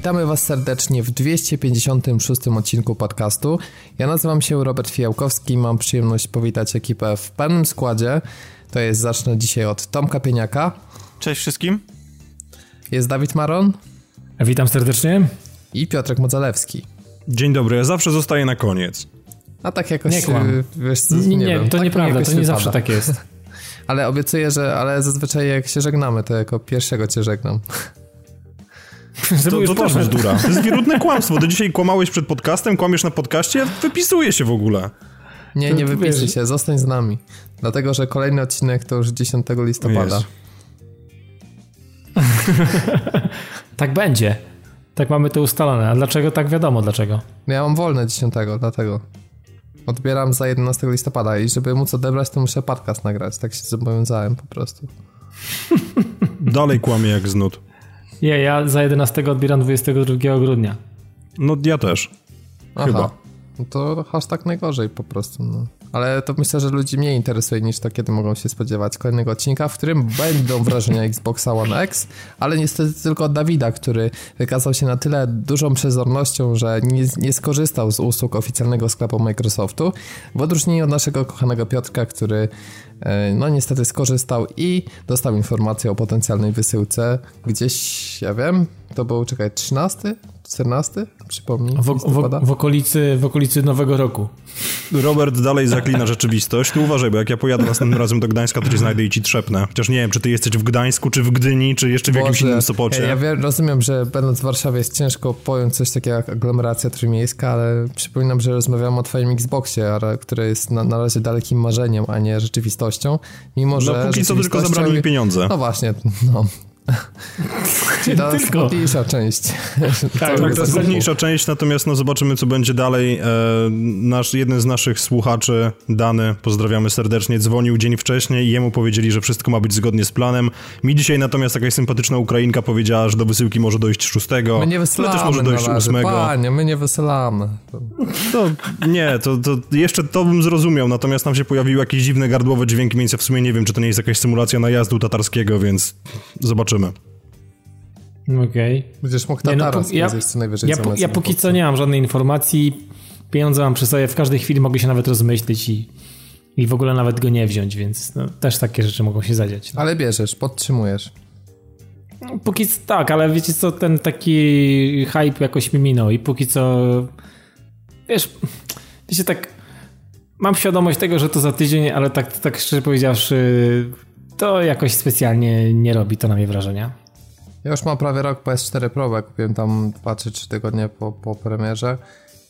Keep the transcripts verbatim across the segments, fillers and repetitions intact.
Witamy Was serdecznie w dwieście pięćdziesiątym szóstym odcinku podcastu. Ja nazywam się Robert Fijałkowski, mam przyjemność powitać ekipę w pełnym składzie. To jest, zacznę dzisiaj od Tomka Pieniaka. Cześć wszystkim. Jest Dawid Maron. Witam serdecznie. I Piotrek Modzalewski. Dzień dobry, ja zawsze zostaję na koniec. A tak jakoś... Nie kłam. Wiesz co, nie, nie wiem, to tak nieprawda, to nie wypada. Zawsze tak jest. Ale obiecuję, że ale zazwyczaj jak się żegnamy, to jako pierwszego cię żegnam. To, to, to też jest dura. To jest wirutne kłamstwo. Ty dzisiaj kłamałeś przed podcastem, kłamiesz na podcaście, wypisuje się w ogóle. Nie, to, nie wypisuj się, zostań z nami. Dlatego, że kolejny odcinek to już dziesiątego listopada. Jezu. Tak będzie. Tak mamy to ustalone. A dlaczego? Tak wiadomo dlaczego. Ja mam wolne dziesiątego, dlatego. Odbieram za jedenastego listopada i żeby móc odebrać, to muszę podcast nagrać. Tak się zobowiązałem po prostu. Dalej kłamie jak znud. Nie, ja za jedenastego odbieram dwudziestego drugiego grudnia. No ja też. Aha. Chyba. No to hashtag najgorzej po prostu. No. Ale to myślę, że ludzi mniej interesuje niż to, kiedy mogą się spodziewać kolejnego odcinka, w którym będą wrażenia Xboxa One X, ale niestety tylko od Dawida, który wykazał się na tyle dużą przezornością, że nie, nie skorzystał z usług oficjalnego sklepu Microsoftu, w odróżnieniu od naszego kochanego Piotrka, który no niestety skorzystał i dostał informację o potencjalnej wysyłce gdzieś, ja wiem, to był, czekaj, trzynastego, czternastego? Przypomnij. W, w, w, okolicy, w okolicy Nowego Roku. Robert dalej zaklina rzeczywistość. Tu uważaj, bo jak ja pojadę następnym razem do Gdańska, to cię znajdę i ci trzepnę. Chociaż nie wiem, czy ty jesteś w Gdańsku, czy w Gdyni, czy jeszcze w Boże, jakimś innym Sopocie. Ja wiem, rozumiem, że będąc w Warszawie jest ciężko pojąć coś takiego jak aglomeracja trójmiejska, ale przypominam, że rozmawiam o twoim Xboxie, który jest na, na razie dalekim marzeniem, a nie rzeczywistością. Mimo, no, że póki rzeczywistością... co tylko zabrali mi pieniądze. No właśnie, no. Czyli to jest mniejsza część. Tak, tak, to jest mniejsza część, natomiast no, zobaczymy, co będzie dalej. E, nasz, jeden z naszych słuchaczy, Dany, pozdrawiamy serdecznie, dzwonił dzień wcześniej i jemu powiedzieli, że wszystko ma być zgodnie z planem. Mi dzisiaj natomiast jakaś sympatyczna Ukrainka powiedziała, że do wysyłki może dojść szóstego. My nie wysyłamy, też może dojść ósmego. Panie, my nie wysyłamy. To, nie, to, to jeszcze to bym zrozumiał, natomiast nam się pojawiły jakieś dziwne gardłowe dźwięki, więc ja w sumie nie wiem, czy to nie jest jakaś symulacja najazdu tatarskiego, więc zobaczymy. Okej. Okay. Będziesz mógł tam no, ja, ja, po, ja póki co nie mam żadnej informacji. Pieniądze mam przy sobie. W każdej chwili mogę się nawet rozmyślić i, i w ogóle nawet go nie wziąć, więc no, też takie rzeczy mogą się zadziać. No. Ale bierzesz, podtrzymujesz. No, póki co tak, ale wiecie co, ten taki hype jakoś mi minął i póki co wiesz, wiecie tak mam świadomość tego, że to za tydzień, ale tak, tak szczerze powiedziawszy to jakoś specjalnie nie robi to na mnie wrażenia. Ja już mam prawie rok P S cztery Pro, kupiłem tam dwa czy trzy tygodnie po, po premierze.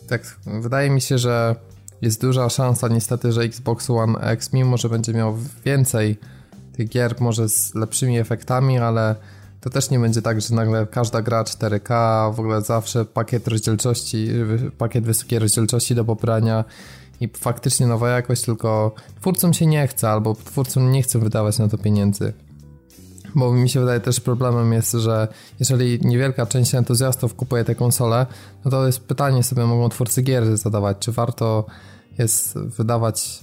Tak, wydaje mi się, że jest duża szansa niestety, że Xbox One X, mimo że będzie miał więcej tych gier, może z lepszymi efektami, ale to też nie będzie tak, że nagle każda gra cztery K, w ogóle zawsze pakiet rozdzielczości, pakiet wysokiej rozdzielczości do pobrania i faktycznie nowa jakość, tylko twórcom się nie chce albo twórcom nie chcą wydawać na to pieniędzy. Bo mi się wydaje też problemem jest, że jeżeli niewielka część entuzjastów kupuje te konsole, no to jest pytanie sobie mogą twórcy gier zadawać, czy warto jest wydawać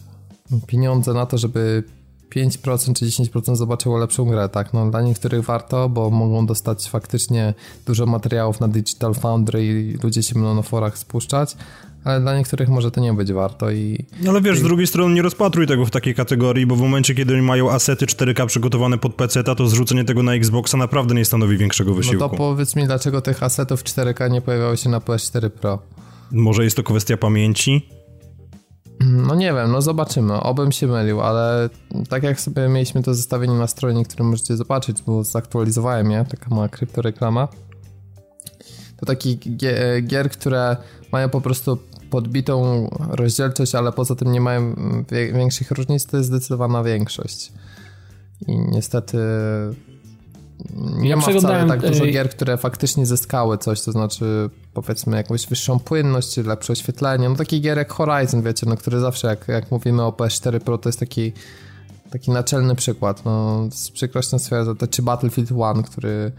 pieniądze na to, żeby pięć procent czy dziesięć procent zobaczyło lepszą grę, tak? No dla niektórych warto, bo mogą dostać faktycznie dużo materiałów na Digital Foundry i ludzie się będą na forach spuszczać, ale dla niektórych może to nie być warto i... Ale wiesz, z drugiej strony nie rozpatruj tego w takiej kategorii, bo w momencie, kiedy oni mają asety cztery K przygotowane pod peceta, to zrzucenie tego na Xboxa naprawdę nie stanowi większego wysiłku. No to powiedz mi, dlaczego tych asetów cztery K nie pojawiało się na P S cztery Pro? Może jest to kwestia pamięci? No nie wiem, no zobaczymy, obym się mylił, ale tak jak sobie mieliśmy to zestawienie na stronie, które możecie zobaczyć, bo zaktualizowałem je, taka mała kryptoreklama, to taki gier, które mają po prostu podbitą rozdzielczość, ale poza tym nie mają większych różnic, to jest zdecydowana większość. I niestety nie ja ma wcale tak dużo gier, które faktycznie zyskały coś, to znaczy powiedzmy jakąś wyższą płynność, czy lepsze oświetlenie. No taki gier jak Horizon, wiecie, no który zawsze jak, jak mówimy o P S cztery Pro, to jest taki taki naczelny przykład. No z przykrością stwierdzę, to czy Battlefield jeden, który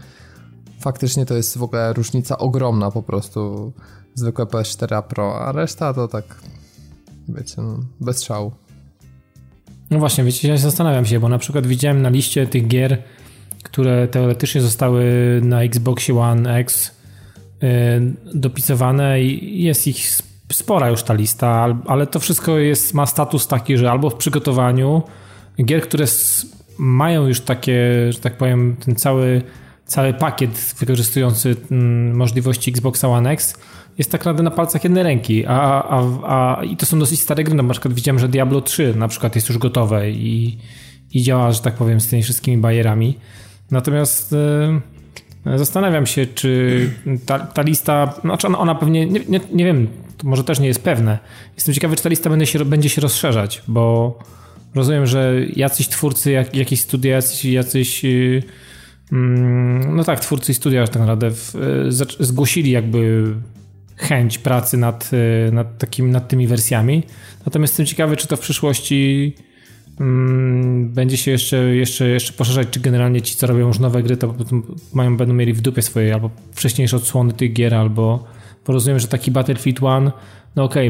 faktycznie to jest w ogóle różnica ogromna po prostu. Zwykłe P S cztery Pro, a reszta to tak, wiecie, no, bez szału. No właśnie, wiecie, ja zastanawiam się, bo na przykład widziałem na liście tych gier, które teoretycznie zostały na Xbox One X dopisywane i jest ich spora już ta lista, ale to wszystko jest, ma status taki, że albo w przygotowaniu gier, które mają już takie, że tak powiem, ten cały, cały pakiet wykorzystujący możliwości Xboxa One X jest tak naprawdę na palcach jednej ręki, a, a, a, i to są dosyć stare gry, na przykład widziałem, że Diablo trzy na przykład jest już gotowe i, i działa, że tak powiem, z tymi wszystkimi barierami. Natomiast y, zastanawiam się, czy ta, ta lista, znaczy ona, ona pewnie, nie, nie, nie wiem, to może też nie jest pewne. Jestem ciekawy, czy ta lista będzie się, będzie się rozszerzać, bo rozumiem, że jacyś twórcy, jak, jakieś studia, jacyś, jacyś y, mm, no tak, twórcy i studia tak naprawdę w, y, zgłosili jakby chęć pracy nad, nad, takim, nad tymi wersjami. Natomiast jestem ciekawy, czy to w przyszłości mm, będzie się jeszcze, jeszcze, jeszcze poszerzać, czy generalnie ci, co robią już nowe gry, to mają, będą mieli w dupie swoje albo wcześniejsze odsłony tych gier, albo porozumiem, że taki Battlefield jeden, no okej,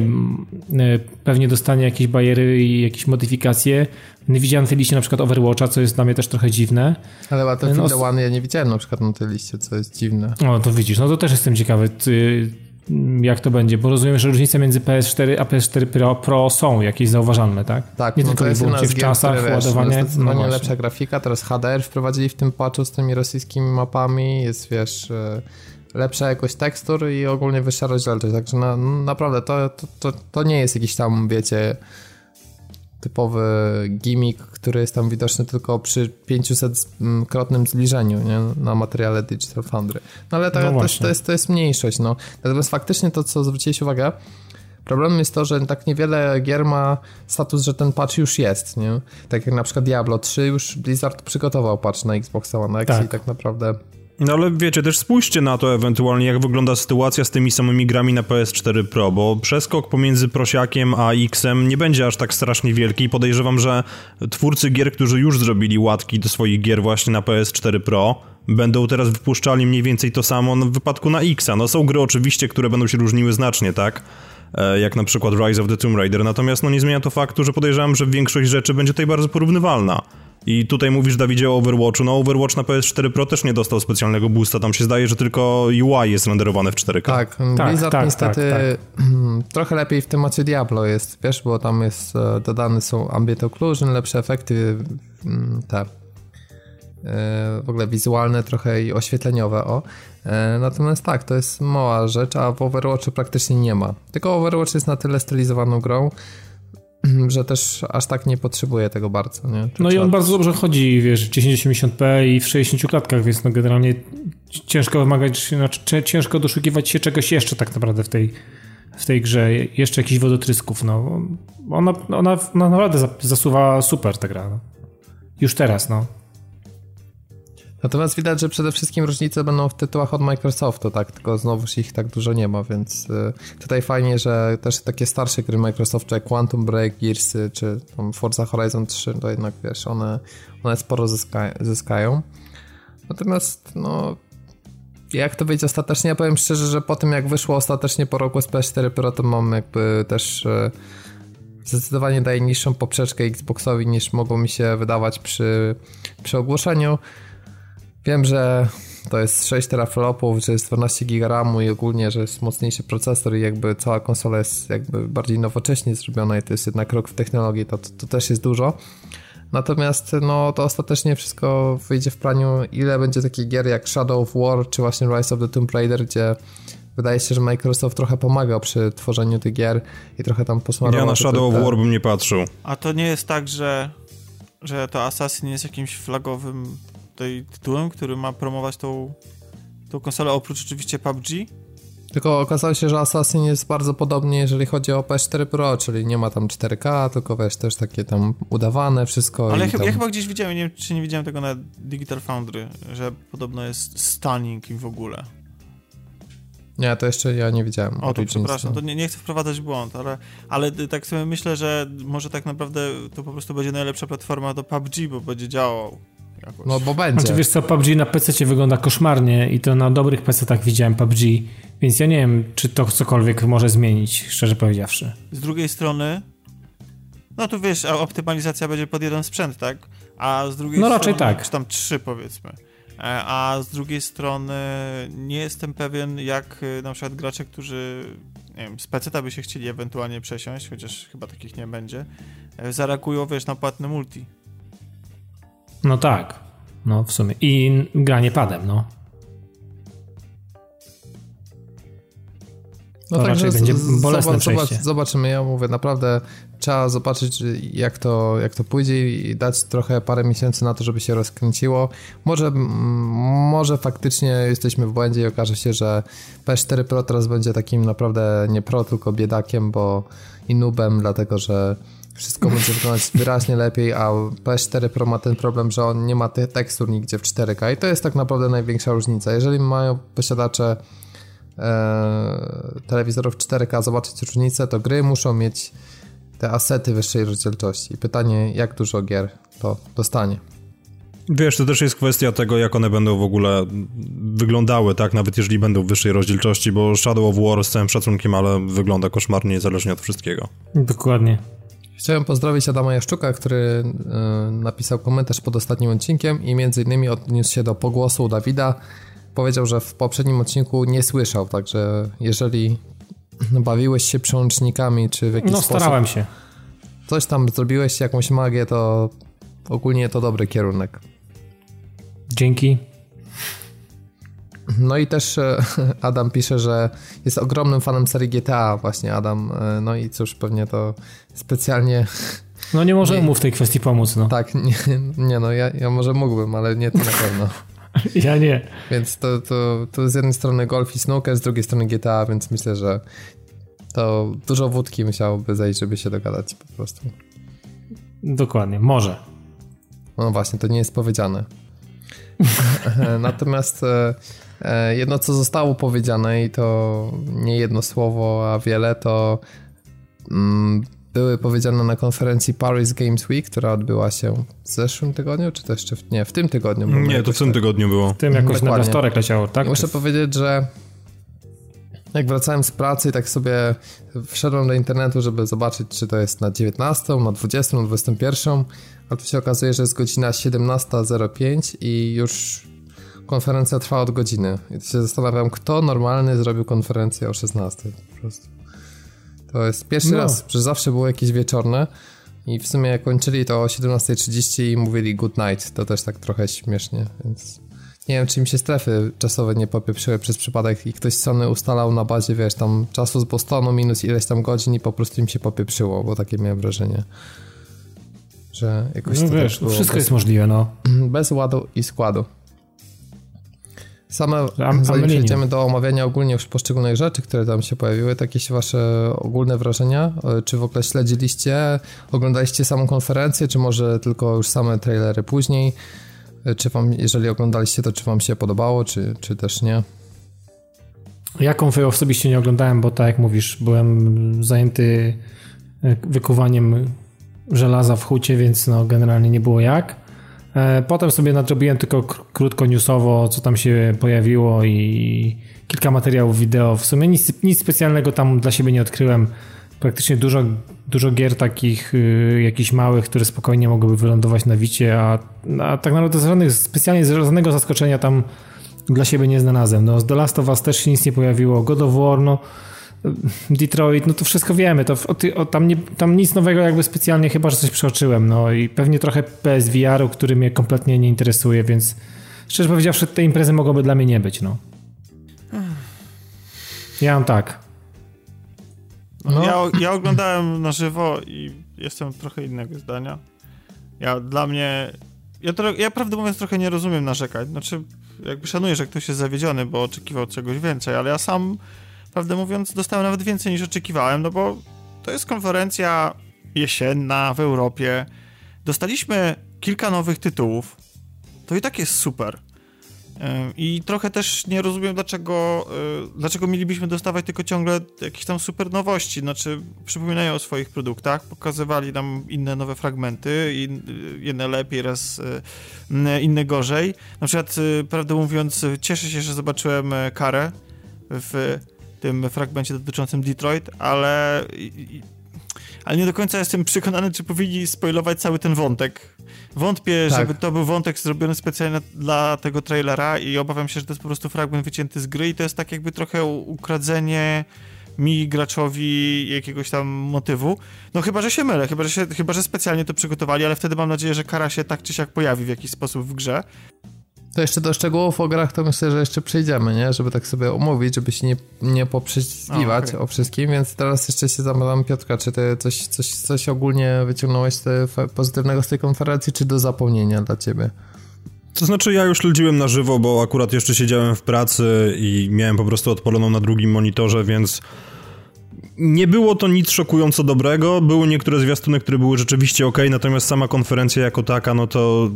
okay, pewnie dostanie jakieś bariery i jakieś modyfikacje. Nie widziałem na tej liście na przykład Overwatcha, co jest dla mnie też trochę dziwne. Ale Battlefield jeden no, ja nie widziałem na przykład na tej liście, co jest dziwne. No to widzisz, no to też jestem ciekawy, jak to będzie, bo rozumiem, że różnice między P S cztery a P S cztery Pro są jakieś zauważalne, tak? Tak, nie no tylko to jest jedna z w gier, czasach, które wiesz, ładowanie, no no lepsza grafika, teraz H D R wprowadzili w tym patchu z tymi rosyjskimi mapami, jest wiesz, lepsza jakość tekstur i ogólnie wyższa rozdzielczość, także na, naprawdę to, to, to, to nie jest jakiś tam, wiecie, typowy gimmick, który jest tam widoczny tylko przy pięćset-krotnym zbliżeniu, nie? Na materiale Digital Foundry. No ale to, no to, to, jest, to jest mniejszość. No. Natomiast faktycznie to, co zwróciłeś uwagę, problemem jest to, że tak niewiele gier ma status, że ten patch już jest. Nie? Tak jak na przykład Diablo trzy, już Blizzard przygotował patch na Xbox One X tak. I tak naprawdę... No ale wiecie, też spójrzcie na to ewentualnie, jak wygląda sytuacja z tymi samymi grami na P S cztery Pro, bo przeskok pomiędzy prosiakiem a X-em nie będzie aż tak strasznie wielki i podejrzewam, że twórcy gier, którzy już zrobili łatki do swoich gier właśnie na P S cztery Pro, będą teraz wypuszczali mniej więcej to samo w wypadku na X-a. No są gry oczywiście, które będą się różniły znacznie, tak? Jak na przykład Rise of the Tomb Raider, natomiast no nie zmienia to faktu, że podejrzewam, że większość rzeczy będzie tutaj bardzo porównywalna. I tutaj mówisz, Dawidzie, o Overwatchu. No Overwatch na P S cztery Pro też nie dostał specjalnego boosta. Tam się zdaje, że tylko U I jest renderowane w cztery K. Tak, tak Blizzard tak, niestety tak, tak. trochę lepiej w temacie Diablo jest, wiesz, bo tam jest dodane są ambient occlusion, lepsze efekty te w ogóle wizualne trochę i oświetleniowe, o. Natomiast tak, to jest mała rzecz, a w Overwatchu praktycznie nie ma. Tylko Overwatch jest na tyle stylizowaną grą, że też aż tak nie potrzebuje tego bardzo, nie? Czy no i on trzeba... bardzo dobrze chodzi, wiesz, w tysiąc osiemdziesiąt p i w sześćdziesięciu klatkach, więc no generalnie ciężko wymagać, znaczy ciężko doszukiwać się czegoś jeszcze tak naprawdę w tej, w tej grze, jeszcze jakichś wodotrysków, no. Ona, ona, ona naprawdę zasuwa super ta gra, no. Już teraz, no. Natomiast widać, że przede wszystkim różnice będą w tytułach od Microsoftu, tak? Tylko znowuż ich tak dużo nie ma, więc tutaj fajnie, że też takie starsze gry Microsoftu jak Quantum Break, Gears czy tam Forza Horizon trzy, to jednak wiesz, one, one sporo zyska, zyskają. Natomiast no, jak to wyjdzie ostatecznie, ja powiem szczerze, że po tym jak wyszło ostatecznie po roku z P S cztery Pro, to mam jakby też... Zdecydowanie daje niższą poprzeczkę Xboxowi niż mogło mi się wydawać przy, przy ogłoszeniu. Wiem, że to jest sześć teraflopów, że jest dwanaście giga ramu i ogólnie, że jest mocniejszy procesor i jakby cała konsola jest jakby bardziej nowocześnie zrobiona i to jest jednak krok w technologii, to, to, to też jest dużo. Natomiast no to ostatecznie wszystko wyjdzie w praniu, ile będzie takich gier jak Shadow of War czy właśnie Rise of the Tomb Raider, gdzie wydaje się, że Microsoft trochę pomaga przy tworzeniu tych gier i trochę tam posmarował. Ja na Shadow of War bym nie patrzył. A to nie jest tak, że, że to Assassin jest jakimś flagowym tytułem, który ma promować tą, tą konsolę, oprócz oczywiście P U B G? Tylko okazało się, że Assassin jest bardzo podobny, jeżeli chodzi o P S cztery Pro, czyli nie ma tam cztery K, tylko wiesz, też takie tam udawane wszystko. Ale ja, tam... ja chyba gdzieś widziałem, nie wiem, czy nie widziałem tego na Digital Foundry, że podobno jest stunning i w ogóle. Nie, to jeszcze ja nie widziałem. O, to przepraszam, to nie, nie chcę wprowadzać w błąd, ale, ale tak sobie myślę, że może tak naprawdę to po prostu będzie najlepsza platforma do P U B G, bo będzie działał. Jakoś. No bo będzie. Znaczy wiesz co, P U B G na P C wygląda koszmarnie i to na dobrych P C-tach widziałem P U B G, więc ja nie wiem, czy to cokolwiek może zmienić, szczerze powiedziawszy. Z drugiej strony, no tu wiesz, optymalizacja będzie pod jeden sprzęt, tak? A z drugiej no strony, raczej tak. Czy tam trzy powiedzmy. a z drugiej strony nie jestem pewien, jak na przykład gracze, którzy nie wiem, z peceta by się chcieli ewentualnie przesiąść, chociaż chyba takich nie będzie, zareagują, wiesz, na płatne multi. No tak, no w sumie. I granie padem, no. No to raczej będzie bolesne przejście. Zobaczymy, ja mówię, naprawdę trzeba zobaczyć, jak to, jak to pójdzie i dać trochę parę miesięcy na to, żeby się rozkręciło. Może, może faktycznie jesteśmy w błędzie i okaże się, że P S cztery Pro teraz będzie takim naprawdę nie pro, tylko biedakiem, bo i noobem, dlatego że wszystko będzie wyglądać wyraźnie lepiej, a P S cztery Pro ma ten problem, że on nie ma tych tekstur nigdzie w cztery K i to jest tak naprawdę największa różnica. Jeżeli mają posiadacze e, telewizorów cztery K zobaczyć różnicę, to gry muszą mieć te asety wyższej rozdzielczości. Pytanie, jak dużo gier to dostanie. Wiesz, to też jest kwestia tego, jak one będą w ogóle wyglądały, tak? Nawet jeżeli będą w wyższej rozdzielczości, bo Shadow of War z całym szacunkiem, ale wygląda koszmarnie, niezależnie od wszystkiego. Dokładnie. Chciałem pozdrowić Adama Jaszczuka, który y, napisał komentarz pod ostatnim odcinkiem i między innymi odniósł się do pogłosu Dawida. Powiedział, że w poprzednim odcinku nie słyszał, także jeżeli bawiłeś się przełącznikami czy w jakiś no, sposób... No starałem się. Coś tam zrobiłeś, jakąś magię, to ogólnie to dobry kierunek. Dzięki. No i też Adam pisze, że jest ogromnym fanem serii G T A właśnie, Adam. No i cóż, pewnie to specjalnie... No nie możemy nie, mu w tej kwestii pomóc, no. Tak, nie, nie no, ja, ja może mógłbym, ale nie, to na pewno. Ja nie. Więc to, to, to z jednej strony golf i snooker, z drugiej strony G T A, więc myślę, że to dużo wódki musiałoby zejść, żeby się dogadać po prostu. Dokładnie, może. No właśnie, to nie jest powiedziane. Natomiast... Jedno, co zostało powiedziane i to nie jedno słowo, a wiele, to mm, były powiedziane na konferencji Paris Games Week, która odbyła się w zeszłym tygodniu, czy to jeszcze w, nie, w tym tygodniu. Było nie, to w tym tak. tygodniu było. W tym jakoś Dokładnie. Na wtorek leciało, tak? I muszę jest... powiedzieć, że jak wracałem z pracy i tak sobie wszedłem do internetu, żeby zobaczyć, czy to jest na dziewiętnastą, na dwudziestą, na dwudziestą pierwszą, a tu się okazuje, że jest godzina siedemnasta zero pięć i już... Konferencja trwa od godziny. I się zastanawiam, kto normalny zrobił konferencję o szesnastej. Po prostu. To jest pierwszy no. raz, że zawsze było jakieś wieczorne i w sumie kończyli to o siedemnasta trzydzieści i mówili good night. To też tak trochę śmiesznie, więc nie wiem, czy im się strefy czasowe nie popieprzyły przez przypadek i ktoś z Sony ustalał na bazie, wiesz, tam czasu z Bostonu minus ileś tam godzin i po prostu im się popieprzyło, bo takie miałem wrażenie. Że jakoś no to wiesz, było wszystko bez, jest możliwe, no. Bez ładu i składu. Same, zanim przejdziemy do omawiania ogólnie już poszczególnych rzeczy, które tam się pojawiły, to jakieś wasze ogólne wrażenia? Czy w ogóle śledziliście, oglądaliście samą konferencję, czy może tylko już same trailery później? Czy wam, jeżeli oglądaliście, to czy wam się podobało, czy, czy też nie? Ja konfy osobiście nie oglądałem, bo tak jak mówisz, byłem zajęty wykuwaniem żelaza w hucie, więc no generalnie nie było jak. Potem sobie nadrobiłem tylko krótko newsowo, co tam się pojawiło i kilka materiałów wideo. W sumie nic, nic specjalnego tam dla siebie nie odkryłem. Praktycznie dużo, dużo gier takich yy, jakichś małych, które spokojnie mogłyby wylądować na Wicie, a, a tak naprawdę żadnych, specjalnie żadnego zaskoczenia tam dla siebie nie znalazłem. No, z The Last of Us też się nic nie pojawiło, God of War, no, Detroit, no to wszystko wiemy, to o ty, o tam, nie, tam nic nowego jakby specjalnie, chyba że coś przeoczyłem, no i pewnie trochę P S V R-u, który mnie kompletnie nie interesuje, więc szczerze powiedziawszy, te imprezy mogłoby dla mnie nie być, no. Ja mam tak. No. Ja, ja oglądałem na żywo i jestem trochę innego zdania. Ja dla mnie... Ja, to, ja prawdę mówiąc trochę nie rozumiem narzekać, znaczy jakby szanuję, że ktoś jest zawiedziony, bo oczekiwał czegoś więcej, ale ja sam... Prawdę mówiąc, dostałem nawet więcej niż oczekiwałem, no bo to jest konferencja jesienna w Europie. Dostaliśmy kilka nowych tytułów. To i tak jest super. I trochę też nie rozumiem, dlaczego, dlaczego mielibyśmy dostawać tylko ciągle jakieś tam super nowości. Znaczy, przypominają o swoich produktach, pokazywali nam inne nowe fragmenty, jedne lepiej, raz inne gorzej. Na przykład, prawdę mówiąc, cieszę się, że zobaczyłem Karę w tym fragmencie dotyczącym Detroit, ale ale nie do końca jestem przekonany, czy powinni spoilować cały ten wątek. Wątpię, tak. żeby to był wątek zrobiony specjalnie dla tego trailera i obawiam się, że to jest po prostu fragment wycięty z gry i to jest tak jakby trochę ukradzenie mi, graczowi, jakiegoś tam motywu. No chyba, że się mylę, chyba że, się, chyba, że specjalnie to przygotowali, ale wtedy mam nadzieję, że kara się tak czy siak pojawi w jakiś sposób w grze. To jeszcze do szczegółów o grach to myślę, że jeszcze przejdziemy, nie? Żeby tak sobie omówić, żeby się nie, nie poprzyskiwać okay. o wszystkim, więc teraz jeszcze się zapytam Piotrka, czy ty coś, coś, coś ogólnie wyciągnąłeś pozytywnego z tej konferencji, czy do zapomnienia dla ciebie? To znaczy ja już śledziłem na żywo, bo akurat jeszcze siedziałem w pracy i miałem po prostu odpaloną na drugim monitorze, więc nie było to nic szokująco dobrego. Były niektóre zwiastuny, które były rzeczywiście okej, natomiast sama konferencja jako taka, no to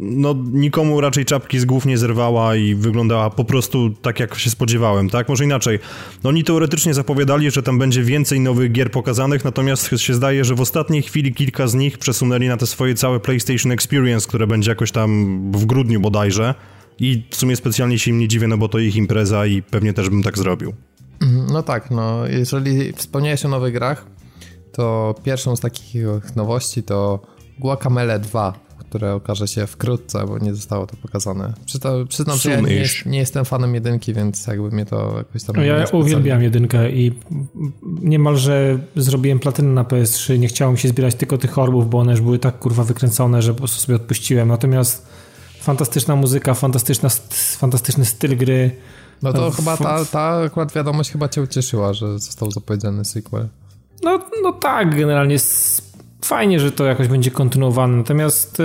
no, nikomu raczej czapki z głów nie zerwała i wyglądała po prostu tak, jak się spodziewałem, tak? Może inaczej. No, oni teoretycznie zapowiadali, że tam będzie więcej nowych gier pokazanych, natomiast się zdaje, że w ostatniej chwili kilka z nich przesunęli na te swoje całe PlayStation Experience, które będzie jakoś tam w grudniu bodajże i w sumie specjalnie się im nie dziwię, no bo to ich impreza i pewnie też bym tak zrobił. No tak, no jeżeli wspomniałeś o nowych grach, to pierwszą z takich nowości to Guacamelee dwa, które okaże się wkrótce, bo nie zostało to pokazane. Przyta, przyznam, że ja nie, nie jestem fanem jedynki, więc jakby mnie to jakoś tam... Ja uwielbiam jedynkę i niemalże zrobiłem platynę na P S trzy, nie chciało mi się zbierać tylko tych orbów, bo one już były tak kurwa wykręcone, że po prostu sobie odpuściłem. Natomiast fantastyczna muzyka, fantastyczna, fantastyczny styl gry. No to w... chyba ta, ta akurat wiadomość chyba cię ucieszyła, że został zapowiedziany sequel. No, no tak, generalnie fajnie, że to jakoś będzie kontynuowane, natomiast yy,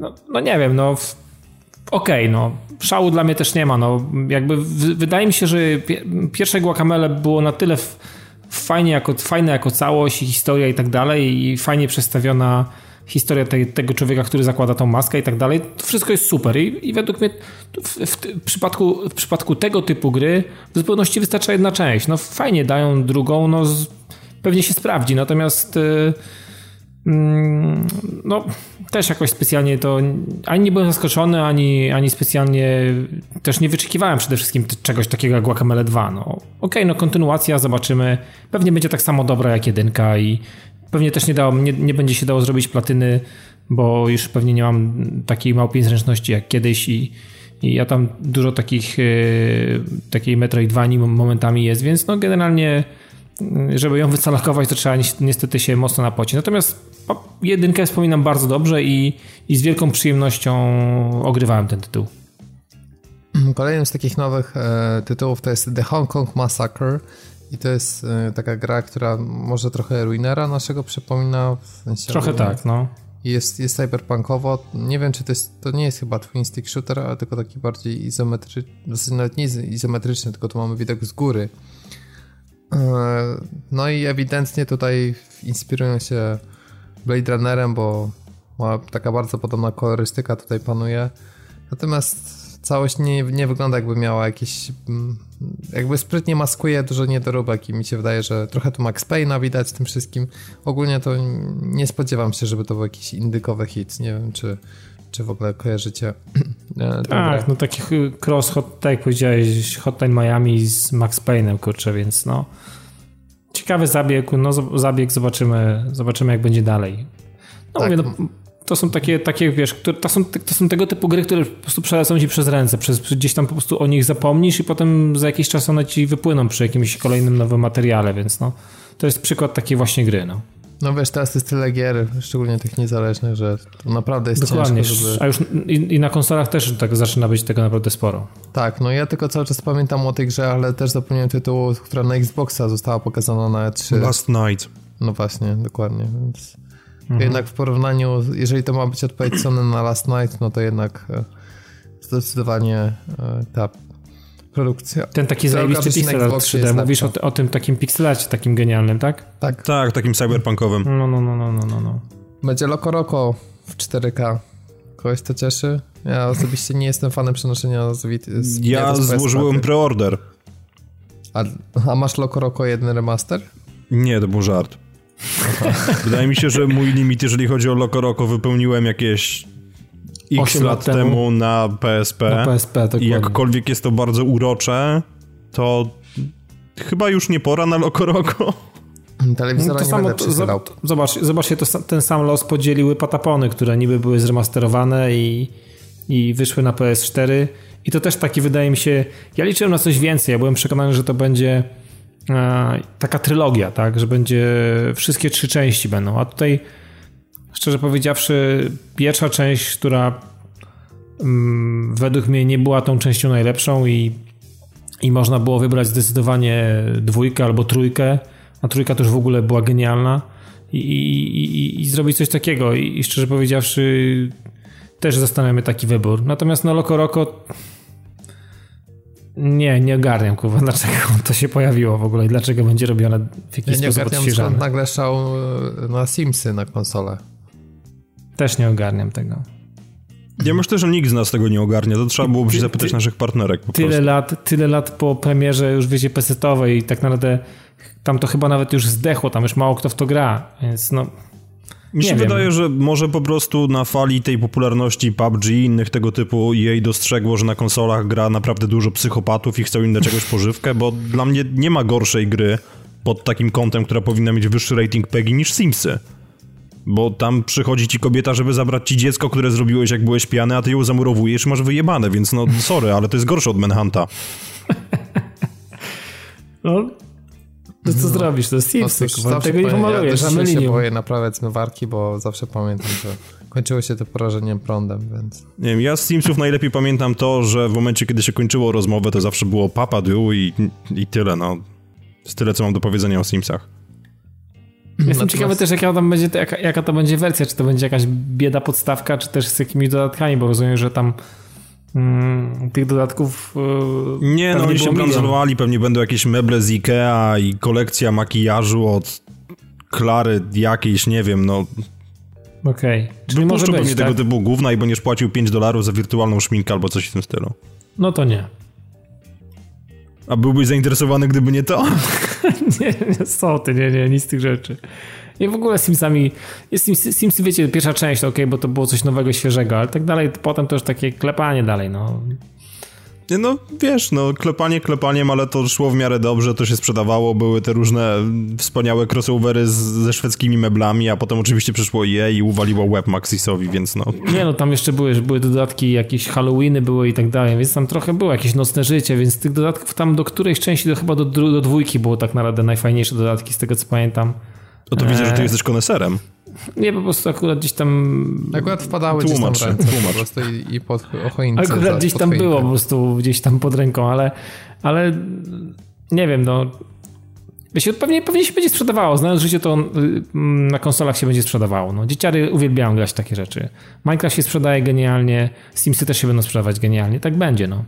no, no nie wiem, no okej, okay, no szału dla mnie też nie ma, no jakby w, wydaje mi się, że pi- pierwsze Guacamele było na tyle f- fajnie jako, fajne jako całość i historia i tak dalej i fajnie przedstawiona historia tej, tego człowieka, który zakłada tą maskę i tak dalej, to wszystko jest super i, i według mnie w, w, w, przypadku, w przypadku tego typu gry w zupełności wystarcza jedna część. No fajnie dają drugą, no z, pewnie się sprawdzi, natomiast yy, yy, no też jakoś specjalnie to ani nie byłem zaskoczony, ani, ani specjalnie też nie wyczekiwałem przede wszystkim czegoś takiego jak Guacamelee dwa. No okej, okay, no kontynuacja, zobaczymy. Pewnie będzie tak samo dobra jak jedynka i pewnie też nie, dało, nie, nie będzie się dało zrobić platyny, bo już pewnie nie mam takiej małpiej zręczności jak kiedyś i, i ja tam dużo takich yy, takiej metroidvanii momentami jest, więc no generalnie żeby ją wycalakować, to trzeba ni- niestety się mocno napocić. Natomiast jedynkę wspominam bardzo dobrze i, i z wielką przyjemnością ogrywałem ten tytuł. Kolejnym z takich nowych e, tytułów to jest The Hong Kong Massacre. I to jest y, taka gra, która może trochę Ruinera naszego przypomina. W sensie trochę ruiner. Tak, no. Jest, jest cyberpunkowo. Nie wiem, czy to jest, to nie jest chyba twin stick shooter, ale tylko taki bardziej izometryczny, dosyć nawet nie izometryczny, tylko tu mamy widok z góry. Yy, no i ewidentnie tutaj inspirują się Blade Runnerem, bo ma taka bardzo podobna kolorystyka tutaj panuje. Natomiast całość nie, nie wygląda jakby miała jakieś... Jakby sprytnie maskuje dużo niedoróbek i mi się wydaje, że trochę tu Max Payne'a widać w tym wszystkim. Ogólnie to nie spodziewam się, żeby to był jakiś indykowy hit. Nie wiem, czy, czy w ogóle kojarzycie. Tak, no taki cross hot, tak jak powiedziałeś, Hotline Miami z Max Payne'em, kurczę, więc no... Ciekawy zabieg, no zabieg, zobaczymy, zobaczymy jak będzie dalej. No tak. Mówię, no... To są takie, takie wiesz, to są, to są tego typu gry, które po prostu przelecą ci przez ręce, przez, gdzieś tam po prostu o nich zapomnisz i potem za jakiś czas one ci wypłyną przy jakimś kolejnym nowym materiale, więc no, to jest przykład takiej właśnie gry, no. No wiesz, teraz jest tyle gier, szczególnie tych niezależnych, że to naprawdę jest dokładnie ciężko, żeby... A już i, i na konsolach też tak zaczyna być tego naprawdę sporo. Tak, no ja tylko cały czas pamiętam o tej grze, ale też zapomniałem tytułu, która na Xboxa została pokazana na E trzy. Last Night. No właśnie, dokładnie, więc... Mhm. Jednak w porównaniu, jeżeli to ma być odpowiedź Sony na Last Night, no to jednak zdecydowanie ta produkcja... Ten taki zajebisty pixel art trzy D, mówisz o, o tym takim pixelacie takim genialnym, tak? Tak, tak, takim cyberpunkowym. No, no, no, no, no, no. Będzie LocoRoco w cztery K. Kogoś to cieszy? Ja osobiście nie jestem fanem przenoszenia z... z ja z złożyłem preorder. A, a masz LocoRoco jeden remaster? Nie, to był żart. Wydaje mi się, że mój limit, jeżeli chodzi o LocoRoco, wypełniłem jakieś x lat, lat temu, temu na P S P. Na P S P, dokładnie. I jakkolwiek jest to bardzo urocze, to chyba już nie pora na LocoRoco. Telewizora no to nie samo, będę przesyłał. Zobacz, zobaczcie, to, ten sam los podzieliły patapony, które niby były zremasterowane i, i wyszły na P S cztery. I to też taki, wydaje mi się, ja liczyłem na coś więcej. Ja byłem przekonany, że to będzie e, taka trylogia, tak? Że będzie wszystkie trzy części będą. A tutaj, szczerze powiedziawszy, pierwsza część, która mm, według mnie nie była tą częścią najlepszą i, i można było wybrać zdecydowanie dwójkę albo trójkę. A trójka też w ogóle była genialna i, i, i, i zrobić coś takiego. I, i szczerze powiedziawszy, też zastanawiamy taki wybór. Natomiast no LocoRoco nie, nie ogarniam, kurwa, dlaczego to się pojawiło w ogóle i dlaczego będzie robione w jakiś ja sposób odświeżane. Nie ogarniam, skąd nagle szał na Simsy na konsolę. Też nie ogarniam tego. Ja myślę, że nikt z nas tego nie ogarnia. To trzeba byłoby się zapytać ty, naszych partnerek po tyle prostu. Lat, tyle lat po premierze już wiecie pesetowej i tak naprawdę tam to chyba nawet już zdechło, tam już mało kto w to gra, więc no... Mi się wydaje, że może po prostu na fali tej popularności P U B G i innych tego typu E A dostrzegło, że na konsolach gra naprawdę dużo psychopatów i chcą im dać jakąś pożywkę, bo dla mnie nie ma gorszej gry pod takim kątem, która powinna mieć wyższy rating P E G I niż Simsy. Bo tam przychodzi ci kobieta, żeby zabrać ci dziecko, które zrobiłeś jak byłeś pijany, a ty ją zamurowujesz i masz wyjebane, więc no sorry, ale to jest gorsze od Manhunta. No... To co zrobisz? To jest Simsy, no, tego nie pomalujesz. Ja też się boję naprawiać zmywarki, bo zawsze pamiętam, że kończyło się to porażeniem prądem, więc... Nie wiem, ja z Simsów najlepiej pamiętam to, że w momencie, kiedy się kończyło rozmowę, to zawsze było papa du i, i tyle, no. To tyle, co mam do powiedzenia o Simsach. Jestem Natomiast... ciekawy też, jaka, tam będzie, jaka, jaka to będzie wersja, czy to będzie jakaś bieda podstawka, czy też z jakimiś dodatkami, bo rozumiem, że tam... Mm, tych dodatków yy, nie, no oni się planowali, pewnie będą jakieś meble z Ikea i kolekcja makijażu od Klary jakiejś, nie wiem, no okej, okay. Czyli może być, pewnie tak? Tego typu gówna i będziesz płacił pięć dolarów za wirtualną szminkę albo coś w tym stylu. No to nie. A byłbyś zainteresowany, gdyby nie to? nie, nie, co ty, nie, nie, nic z tych rzeczy. Nie, w ogóle z Simsami, Sims, Simsy wiecie, pierwsza część, okej, okay, bo to było coś nowego, świeżego, ale tak dalej, potem to już takie klepanie dalej, no. Nie, no wiesz, no klepanie klepaniem, ale to szło w miarę dobrze, to się sprzedawało, były te różne wspaniałe crossovery z, ze szwedzkimi meblami, a potem oczywiście przyszło E A i uwaliło łeb Maxisowi, więc no. Nie, no tam jeszcze były, były dodatki, jakieś Halloweeny były i tak dalej, więc tam trochę było jakieś nocne życie, więc tych dodatków tam do którejś części, do, chyba do, do dwójki było tak naprawdę najfajniejsze dodatki, z tego co pamiętam. O, to widzę, że ty jesteś koneserem. Nie, po prostu akurat gdzieś tam... Akurat wpadały tłumacz, gdzieś tam ręce tłumacz. Po prostu i, i pod choinkę. Akurat za, gdzieś tam choinkę. Było po prostu gdzieś tam pod ręką, ale, ale nie wiem, no... Się, pewnie, pewnie się będzie sprzedawało. Znając życie, to na konsolach się będzie sprzedawało. No, dzieciary uwielbiają grać takie rzeczy. Minecraft się sprzedaje genialnie, Simsy też się będą sprzedawać genialnie. Tak będzie, no.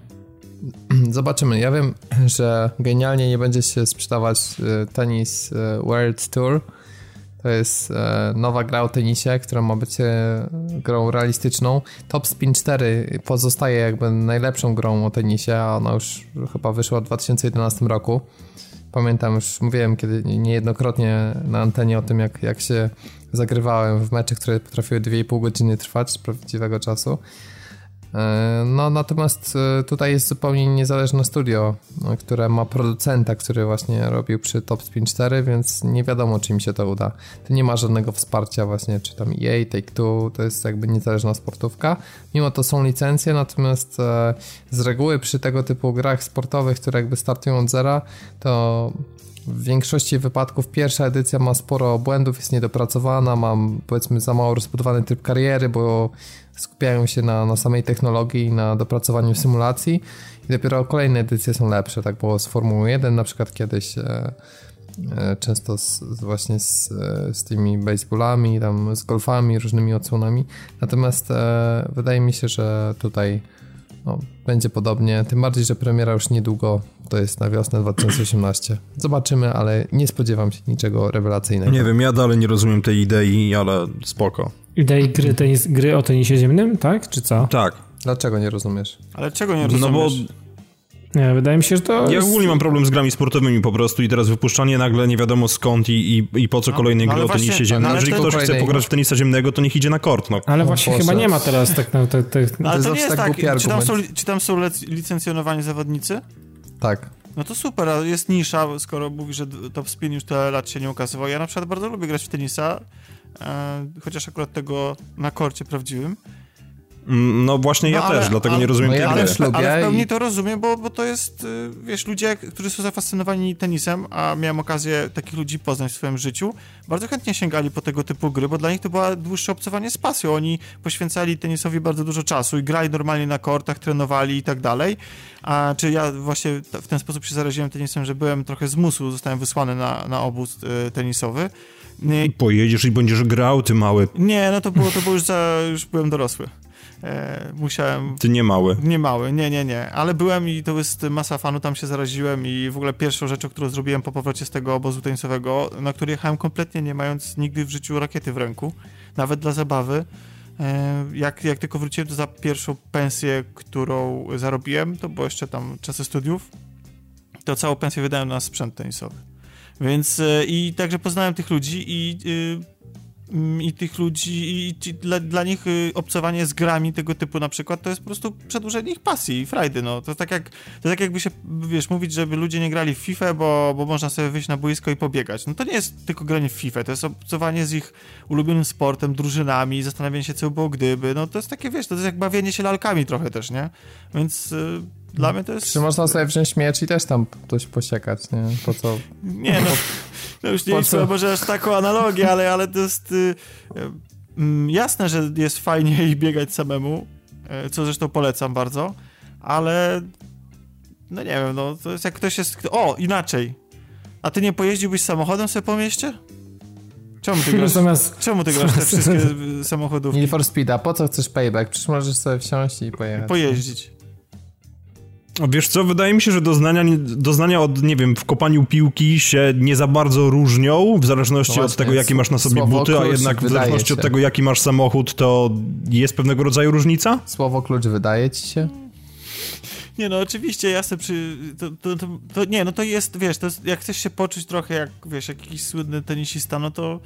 Zobaczymy. Ja wiem, że genialnie nie będzie się sprzedawać tenis World Tour. To jest e, nowa gra o tenisie, która ma być e, grą realistyczną. Top Spin cztery pozostaje jakby najlepszą grą o tenisie, a ona już chyba wyszła w dwa tysiące jedenastym roku. Pamiętam, już mówiłem kiedy niejednokrotnie na antenie o tym, jak, jak się zagrywałem w mecze, które potrafiły dwie i pół godziny trwać z prawdziwego czasu. E, no natomiast e, tutaj jest zupełnie niezależne studio, no, które ma producenta, który właśnie robił przy Top Spin cztery, więc nie wiadomo, czy im się to uda. To nie ma żadnego wsparcia właśnie, czy tam E A, Take-Two, to jest jakby niezależna sportówka. Mimo to są licencje, natomiast e, z reguły przy tego typu grach sportowych, które jakby startują od zera, to w większości wypadków pierwsza edycja ma sporo błędów, jest niedopracowana, ma powiedzmy za mało rozbudowany tryb kariery, bo skupiają się na, na samej technologii i na dopracowaniu symulacji i dopiero kolejne edycje są lepsze. Tak było z Formuły jeden na przykład kiedyś, e, e, często z, właśnie z, z tymi baseballami, tam z golfami, różnymi odsłonami. Natomiast e, wydaje mi się, że tutaj no, będzie podobnie, tym bardziej, że premiera już niedługo, to jest na wiosnę dwa tysiące osiemnastego. Zobaczymy, ale nie spodziewam się niczego rewelacyjnego. Nie wiem, ja dalej nie rozumiem tej idei, ale spoko. Idei gry, tenis, gry o tenisie ziemnym, tak? Czy co? Tak. Dlaczego nie rozumiesz? Ale czego nie rozumiesz? No bo... Nie, wydaje mi się, że to... Ja jest... ogólnie mam problem z grami sportowymi po prostu i teraz wypuszczanie nagle nie wiadomo skąd i, i, i po co kolejnej no, gry o właśnie, tenisie ziemnym. Jeżeli ktoś chce pograć w tenisa ziemnego, to niech idzie na kort. No. Ale właśnie no, chyba nie ma teraz tak... No, te, te... Ale to, to nie jest tak, tak czy, tam są, czy tam są licencjonowani zawodnicy? Tak. No to super, a jest nisza, skoro mówisz, że Top Spin już tyle lat się nie ukazywał. Ja na przykład bardzo lubię grać w tenisa, e, chociaż akurat tego na korcie prawdziwym. No właśnie, no ja ale, też, dlatego ale, nie rozumiem no tej ja gry. Ale, ale w pełni i... to rozumiem, bo, bo to jest, wiesz, ludzie, którzy są zafascynowani tenisem, a miałem okazję takich ludzi poznać w swoim życiu, bardzo chętnie sięgali po tego typu gry, bo dla nich to było dłuższe obcowanie z pasją. Oni poświęcali tenisowi bardzo dużo czasu i grali normalnie na kortach, trenowali i tak dalej. A czy ja właśnie w ten sposób się zaraziłem tenisem, że byłem trochę z musu, zostałem wysłany na, na obóz tenisowy. I... Pojedziesz i będziesz grał, ty mały. Nie, no to było, to było już za, już byłem dorosły. Musiałem... Ty nie mały. Nie mały, nie, nie, nie. Ale byłem i to jest masa fanu, tam się zaraziłem i w ogóle pierwszą rzeczą, którą zrobiłem po powrocie z tego obozu tenisowego, na który jechałem kompletnie nie mając nigdy w życiu rakiety w ręku, nawet dla zabawy. Jak, jak tylko wróciłem, to za pierwszą pensję, którą zarobiłem, to było jeszcze tam czasy studiów, to całą pensję wydałem na sprzęt tenisowy. Więc i także poznałem tych ludzi i... i tych ludzi, i ci, dla, dla nich y, obcowanie z grami tego typu na przykład to jest po prostu przedłużenie ich pasji i frajdy, no. To tak jak, to tak jakby się, wiesz, mówić, żeby ludzie nie grali w FIFA, bo, bo można sobie wyjść na boisko i pobiegać. No to nie jest tylko granie w FIFA, to jest obcowanie z ich ulubionym sportem, drużynami, zastanawianie się, co było gdyby, no to jest takie, wiesz, to jest jak bawienie się lalkami trochę też, nie? Więc... Y- Dla mnie to jest... Czy można sobie wziąć miecz i też tam coś posiekać, nie? Po co? Nie, no, no już nie idźmy, może aż taką analogię, ale, ale to jest... Y, y, jasne, że jest fajnie i biegać samemu, y, co zresztą polecam bardzo, ale... No nie wiem, no to jest jak ktoś jest... O, inaczej. A ty nie pojeździłbyś samochodem sobie po mieście? Czemu ty grasz, zamiast... czemu ty grasz te wszystkie samochodówki? Need for Speed'a, po co chcesz Payback? Przecież możesz sobie wsiąść i pojechać. Pojeździć. Wiesz co, wydaje mi się, że doznania, doznania od, nie wiem, w kopaniu piłki się nie za bardzo różnią, w zależności właśnie, od tego, jakie masz na sobie buty, a jednak w zależności się. Od tego, jaki masz samochód, to jest pewnego rodzaju różnica? Słowo klucz wydaje ci się? Nie, no oczywiście, ja sobie przy... To, to, to, to, nie, no to jest, wiesz, to jest, jak chcesz się poczuć trochę jak, wiesz, jakiś słynny tenisista, no to...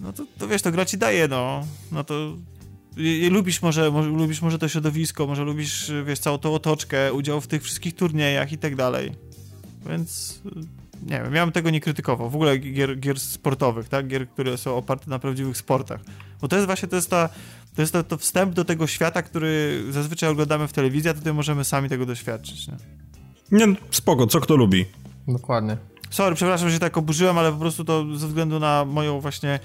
No to, to wiesz, to gra ci daje, no. No to... I lubisz może, może, lubisz może to środowisko, może lubisz, wiesz, całą tą otoczkę, udział w tych wszystkich turniejach i tak dalej. Więc, nie wiem, ja bym tego nie krytykował. W ogóle gier, gier sportowych, tak? Gier, które są oparte na prawdziwych sportach. Bo to jest właśnie, to jest, ta, to, jest ta, to wstęp do tego świata, który zazwyczaj oglądamy w telewizji, a tutaj możemy sami tego doświadczyć, nie? Nie, spoko, co kto lubi. Dokładnie. Sorry, przepraszam, że się tak oburzyłem, ale po prostu to ze względu na moją właśnie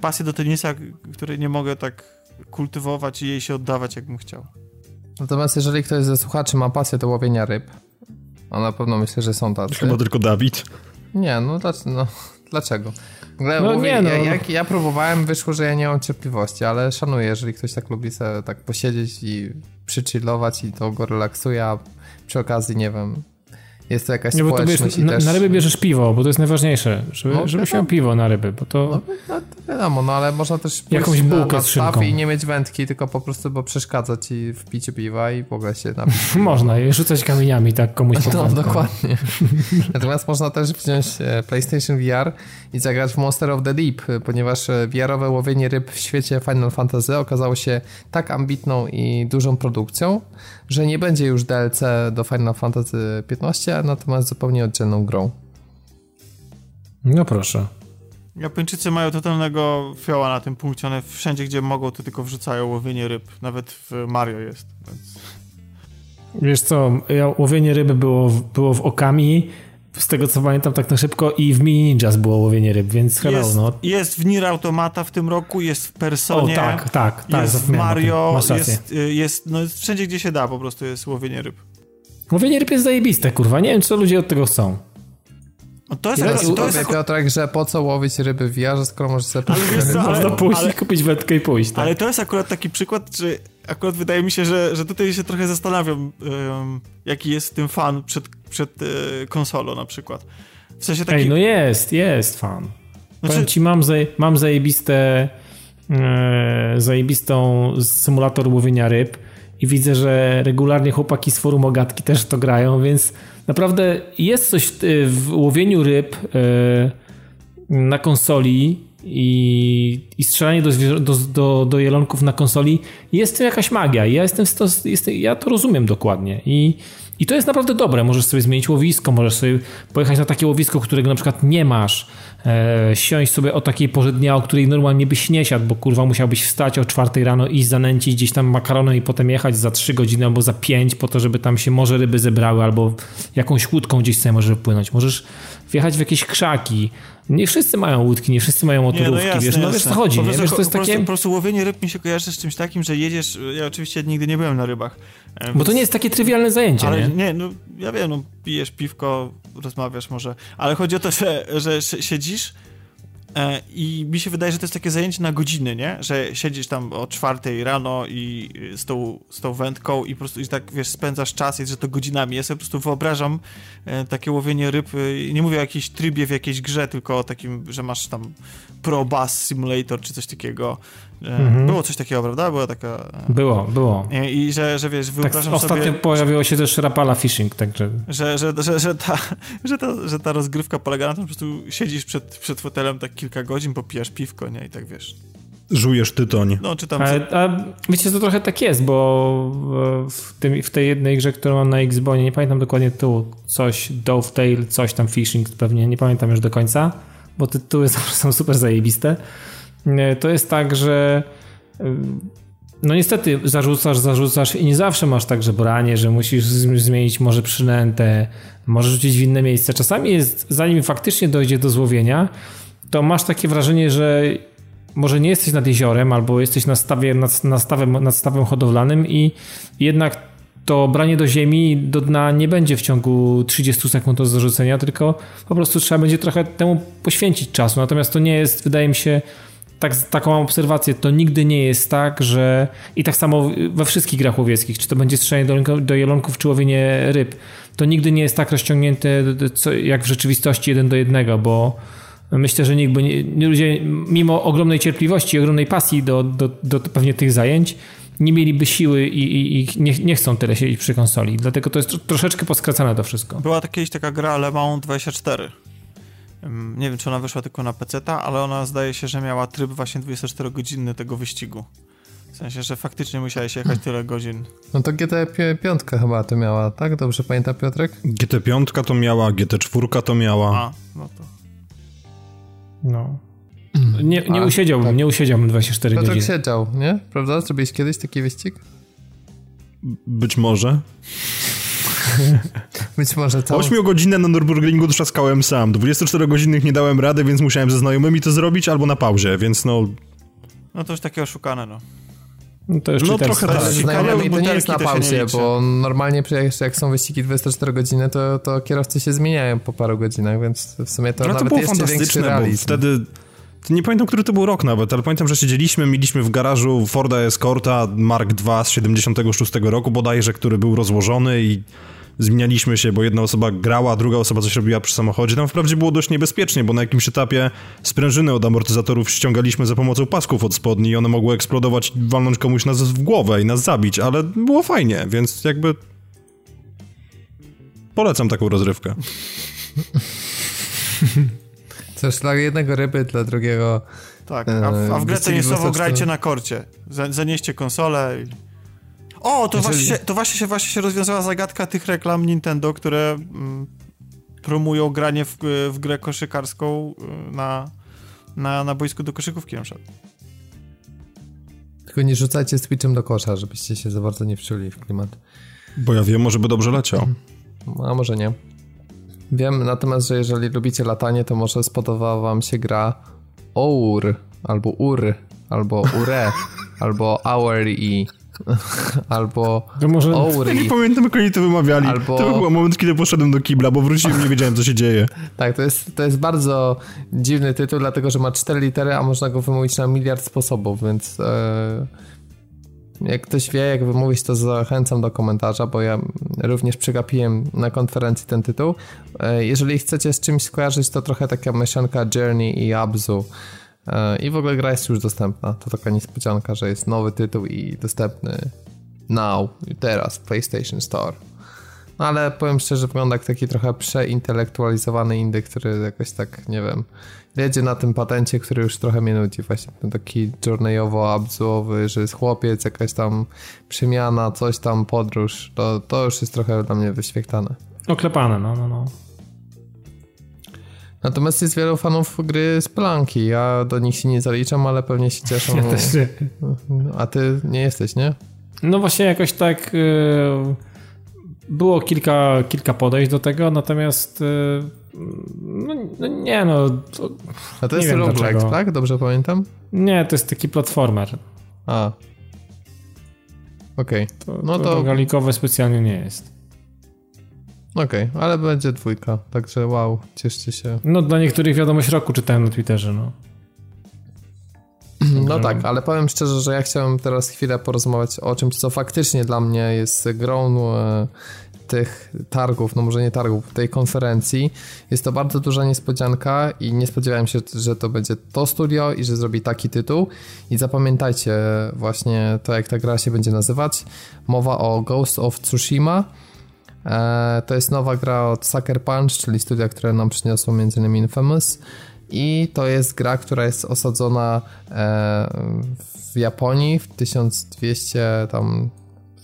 pasję do tenisa, której nie mogę tak kultywować i jej się oddawać, jakbym chciał. Natomiast jeżeli ktoś ze słuchaczy ma pasję do łowienia ryb, a na pewno myślę, że są tacy. Chyba tylko Dawid. Nie, no, no dlaczego? No, mówię, nie, no. Ja, jak ja próbowałem, wyszło, że ja nie mam cierpliwości, ale szanuję, jeżeli ktoś tak lubi sobie tak posiedzieć i przychillować i to go relaksuje, a przy okazji, nie wiem, jest to jakaś no, społeczność wiesz, i też... Na, na ryby bierzesz piło, bo to jest najważniejsze, żeby, no, żeby się no, piwo na ryby, bo to... No, no wiadomo, no ale można też jakąś bułkę na, z szynką i nie mieć wędki, tylko po prostu, bo przeszkadza ci w piciu piwa i w ogóle się napić. Można i rzucać kamieniami tak komuś po no, dokładnie. Natomiast można też wziąć PlayStation V R i zagrać w Monster of the Deep, ponieważ V R-owe łowienie ryb w świecie Final Fantasy okazało się tak ambitną i dużą produkcją, że nie będzie już D L C do Final Fantasy piętnaście, natomiast zupełnie oddzielną grą. No proszę. Japończycy mają totalnego fioła na tym punkcie. One wszędzie, gdzie mogą, to tylko wrzucają łowienie ryb. Nawet w Mario jest. Więc... Wiesz co, łowienie ryby było, było w Okami, z tego co pamiętam tak na szybko, i w Mini Ninjas było łowienie ryb, więc hello, jest, no. Jest w Nier Automata w tym roku, jest w Personie. O tak, tak, tak. Jest w Mario, jest, jest, no, jest wszędzie, gdzie się da, po prostu jest łowienie ryb. Łowienie ryb jest zajebiste, kurwa. Nie wiem, co ludzie od tego chcą. No to jest... Ja to, to jest... Piotrek, że po co łowić ryby w wiarze, skoro możesz sobie... Ale wiesz co, ale, można pójść, ale, kupić wędkę i pójść, tak? Ale to jest akurat taki przykład, że akurat wydaje mi się, że, że tutaj się trochę zastanawiam, um, jaki jest w tym fan przed, przed e, konsolą na przykład. W sensie taki... Ej, no jest, jest fan. Znaczy... Powiem ci, mam, zaje, mam zajebiste, e, zajebistą symulator łowienia ryb. I widzę, że regularnie chłopaki z forum Ogatki też to grają, więc naprawdę jest coś w, w łowieniu ryb yy, na konsoli i, i strzelanie do, do, do, do jelonków na konsoli. Jest to jakaś magia. Ja jestem, stos, jestem ja to rozumiem dokładnie. I, I to jest naprawdę dobre. Możesz sobie zmienić łowisko, możesz sobie pojechać na takie łowisko, którego na przykład nie masz. E, siąść sobie o takiej porze dnia, o której normalnie byś nie siadł, bo kurwa musiałbyś wstać o czwartej rano, iść zanęcić gdzieś tam makaronem i potem jechać za trzy godziny albo za pięć po to, żeby tam się może ryby zebrały albo jakąś łódką gdzieś sobie możesz płynąć. Możesz wjechać w jakieś krzaki. Nie wszyscy mają łódki, nie wszyscy mają motorówki, nie, no jasne, wiesz, no jasne. Wiesz co chodzi, po nie? Prostu, wiesz, to jest po prostu, takie... po prostu łowienie ryb mi się kojarzy z czymś takim, że jedziesz, ja oczywiście nigdy nie byłem na rybach. Więc... Bo to nie jest takie trywialne zajęcie, ale nie? nie, no ja wiem, no pijesz piwko, rozmawiasz może, ale chodzi o to, że, że siedzisz e, i mi się wydaje, że to jest takie zajęcie na godziny, nie? Że siedzisz tam o czwartej rano i z tą, z tą wędką i po prostu i tak, wiesz, spędzasz czas i że to godzinami. Ja sobie po prostu wyobrażam e, takie łowienie ryb, e, nie mówię o jakiejś trybie w jakiejś grze, tylko o takim, że masz tam Pro Bass Simulator czy coś takiego. Mm-hmm. Było coś takiego, prawda? Była taka... Było, było. I, i że, że wiesz, wyobrażam tak, ostatnio sobie... Ostatnio pojawiło się też Rapala Fishing, także... Że, że, że, że, ta, że, ta, że ta rozgrywka polega na tym, że po prostu siedzisz przed, przed fotelem tak kilka godzin, popijasz piwko, nie? I tak wiesz... Żujesz tytoń. No, czy tam... A, a wiecie, to trochę tak jest, bo w, tym, w tej jednej grze, którą mam na Xbonie, nie pamiętam dokładnie tytułu, coś Dovetail, coś tam Fishing pewnie, nie pamiętam już do końca, bo tytuły są super zajebiste. To jest tak, że no niestety zarzucasz, zarzucasz i nie zawsze masz tak, że branie, że musisz zmienić może przynętę, możesz rzucić w inne miejsce. Czasami jest, zanim faktycznie dojdzie do złowienia, to masz takie wrażenie, że może nie jesteś nad jeziorem albo jesteś na stawie, nad, nad, stawem, nad stawem hodowlanym i jednak to branie do ziemi, do dna nie będzie w ciągu trzydziestu sekund od zarzucenia, tylko po prostu trzeba będzie trochę temu poświęcić czasu. Natomiast to nie jest, wydaje mi się... Tak, taką mam obserwację, to nigdy nie jest tak, że i tak samo we wszystkich grach łowieckich, czy to będzie strzelanie do, do jelonków, czy łowienie ryb, to nigdy nie jest tak rozciągnięte co, jak w rzeczywistości jeden do jednego, bo myślę, że nikt by nie, ludzie mimo ogromnej cierpliwości i ogromnej pasji do, do, do pewnie tych zajęć nie mieliby siły i, i, i nie, nie chcą tyle siedzieć przy konsoli, dlatego to jest tr- troszeczkę poskracane to wszystko. Była kiedyś taka gra Le Mans dwadzieścia cztery. Nie wiem, czy ona wyszła tylko na peceta, ale ona zdaje się, że miała tryb właśnie dwudziestoczterogodzinny tego wyścigu. W sensie, że faktycznie musiałeś jechać tyle godzin. No to G T pięć chyba to miała, tak? Dobrze pamięta Piotrek? G T pięć to miała, G T cztery to miała. A, no to... No. Nie, nie A, usiedziałbym, tak. nie usiedziałbym dwadzieścia cztery godziny. Piotrek siedział, nie? Prawda? Zrobiłeś kiedyś taki wyścig? Być może. Być może całą... ośmiogodzinne na Nürburgringu trzaskałem sam. dwudziestoczterogodzinnych nie dałem rady, więc musiałem ze znajomymi to zrobić albo na pauzie, więc no... No to już takie oszukane, no. No to już no, trochę tak. Znajomymi to nie jest na pauzie, bo normalnie jak są wyścigi dwudziestoczterogodzinne, to, to kierowcy się zmieniają po paru godzinach, więc w sumie to no, nawet to było fantastyczne, bo wtedy... Nie pamiętam, który to był rok nawet, ale pamiętam, że siedzieliśmy, mieliśmy w garażu Forda Escorta Mark dwa z siedemdziesiątego szóstego roku bodajże, który był rozłożony i zmienialiśmy się, bo jedna osoba grała, druga osoba coś robiła przy samochodzie. Tam wprawdzie było dość niebezpiecznie, bo na jakimś etapie sprężyny od amortyzatorów ściągaliśmy za pomocą pasków od spodni i one mogły eksplodować, walnąć komuś nas w głowę i nas zabić, ale było fajnie, więc jakby polecam taką rozrywkę. Coś dla jednego ryby, dla drugiego... Tak, a w, a w Grece nie słowo grajcie na korcie. Zanieście konsolę i... O, to, Jeżeli... właśnie, to właśnie, się, właśnie się rozwiązała zagadka tych reklam Nintendo, które mm, promują granie w, w grę koszykarską na, na, na boisku do koszykówki na przykład. Tylko nie rzucajcie Switchem do kosza, żebyście się za bardzo nie wczuli w klimat. Bo ja wiem, może by dobrze leciał. A może nie. Wiem natomiast, że jeżeli lubicie latanie, to może spodobała wam się gra O U R, albo U R, albo U R E, albo Hourly. Albo może... Ouri. Nie pamiętam, jak oni to wymawiali. Albo... To był moment, kiedy poszedłem do kibla, bo wróciłem i nie wiedziałem, co się dzieje. Tak, to jest, to jest bardzo dziwny tytuł, dlatego że ma cztery litery, a można go wymówić na miliard sposobów, więc e... jak ktoś wie, jak wymówić, to zachęcam do komentarza, bo ja również przegapiłem na konferencji ten tytuł. E... Jeżeli chcecie z czymś skojarzyć, to trochę taka mieszanka Journey i Abzu. I w ogóle gra jest już dostępna. To taka niespodzianka, że jest nowy tytuł i dostępny now, teraz w PlayStation Store. ale powiem szczerze, wygląda jak taki trochę przeintelektualizowany indyk, który jakoś tak, nie wiem, jedzie na tym patencie, który już trochę mnie nudzi. Właśnie ten taki journeyowo-abzuowy, że jest chłopiec, jakaś tam przemiana, coś tam, podróż. To, to już jest trochę dla mnie wyświechtane. Oklepane, no, no, no. Natomiast jest wielu fanów gry Spelunki. Ja do nich się nie zaliczam, ale pewnie się cieszą. Ja też nie. A ty nie jesteś, nie? No właśnie jakoś tak było kilka, kilka podejść do tego, natomiast no, no nie no. To, a to jest roguelike, tak? Dobrze pamiętam? Nie, to jest taki platformer. A. Okej. Okay. No to, to rogalikowe specjalnie nie jest. Okej, okay, ale będzie dwójka, także wow, cieszcie się. No dla niektórych wiadomość roku czytałem na Twitterze, no. No tak, ale powiem szczerze, że ja chciałem teraz chwilę porozmawiać o czymś, co faktycznie dla mnie jest grą e, tych targów, no może nie targów, tej konferencji. Jest to bardzo duża niespodzianka i nie spodziewałem się, że to będzie to studio i że zrobi taki tytuł. I zapamiętajcie właśnie to, jak ta gra się będzie nazywać. Mowa o Ghost of Tsushima. E, to jest nowa gra od Sucker Punch, czyli studia, które nam przyniosło m.in. Infamous. I to jest gra, która jest osadzona w Japonii w tysiąc dwieście tam,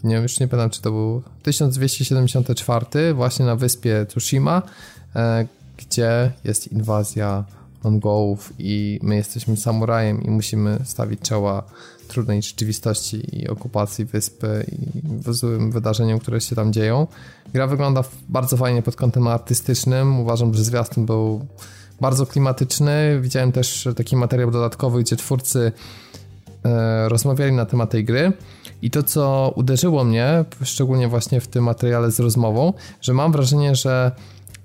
nie wiem, już nie pamiętam czy to był tysiąc dwieście siedemdziesiąt cztery, właśnie na wyspie Tsushima, gdzie jest inwazja Mongołów i my jesteśmy samurajem i musimy stawić czoła trudnej rzeczywistości i okupacji wyspy i złym wydarzeniom, które się tam dzieją. Gra wygląda bardzo fajnie pod kątem artystycznym. Uważam, że zwiastun był bardzo klimatyczny. Widziałem też taki materiał dodatkowy, gdzie twórcy e, rozmawiali na temat tej gry i to, co uderzyło mnie, szczególnie właśnie w tym materiale z rozmową, że mam wrażenie, że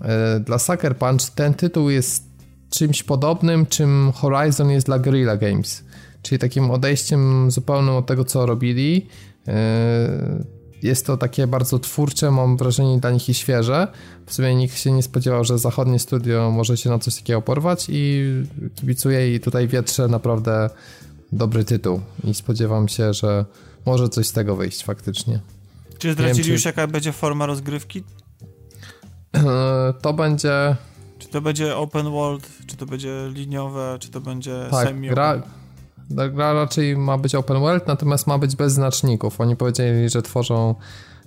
e, dla Sucker Punch ten tytuł jest czymś podobnym, czym Horizon jest dla Guerrilla Games, czyli takim odejściem zupełnym od tego, co robili. E, Jest to takie bardzo twórcze, mam wrażenie, dla nich i świeże. W sumie nikt się nie spodziewał, że zachodnie studio może się na coś takiego porwać i kibicuję i tutaj wietrzę naprawdę dobry tytuł i spodziewam się, że może coś z tego wyjść faktycznie. Czy zdradzili wiem, już czy... jaka będzie forma rozgrywki? To będzie... Czy to będzie open world, czy to będzie liniowe, czy to będzie tak, semi gra... Gra raczej ma być open world, natomiast ma być bez znaczników. Oni powiedzieli, że tworzą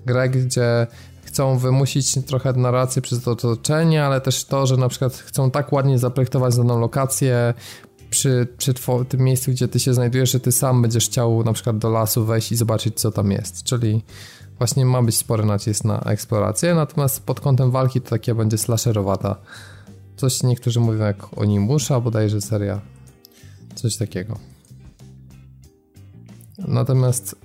grę, gdzie chcą wymusić trochę narrację przez otoczenie, ale też to, że na przykład chcą tak ładnie zaprojektować daną lokację przy, przy two- tym miejscu, gdzie ty się znajdujesz, że ty sam będziesz chciał na przykład do lasu wejść i zobaczyć, co tam jest. Czyli właśnie ma być spory nacisk na eksplorację, natomiast pod kątem walki to takie będzie slasherowata. Coś niektórzy mówią jak Onimusha, bodajże seria. Coś takiego. Natomiast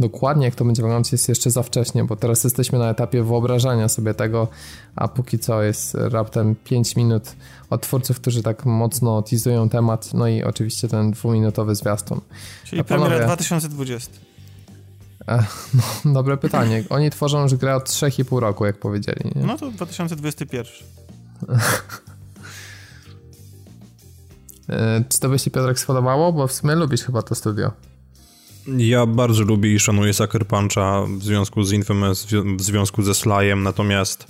dokładnie jak to będzie wyglądać jest jeszcze za wcześnie, bo teraz jesteśmy na etapie wyobrażania sobie tego, a póki co jest raptem pięć minut od twórców, którzy tak mocno teasują temat, no i oczywiście ten dwuminutowy zwiastun. Czyli premiera dwa tysiące dwudziesty. Ech, no, dobre pytanie. Oni tworzą już grę od trzy i pół roku, jak powiedzieli. Nie? No to dwa tysiące dwudziesty pierwszy. Czy to by się, Piotrek, spodobało? Bo w sumie lubisz chyba to studio. Ja bardzo lubię i szanuję Sucker Puncha w związku z Infamous, w związku ze Slayem, natomiast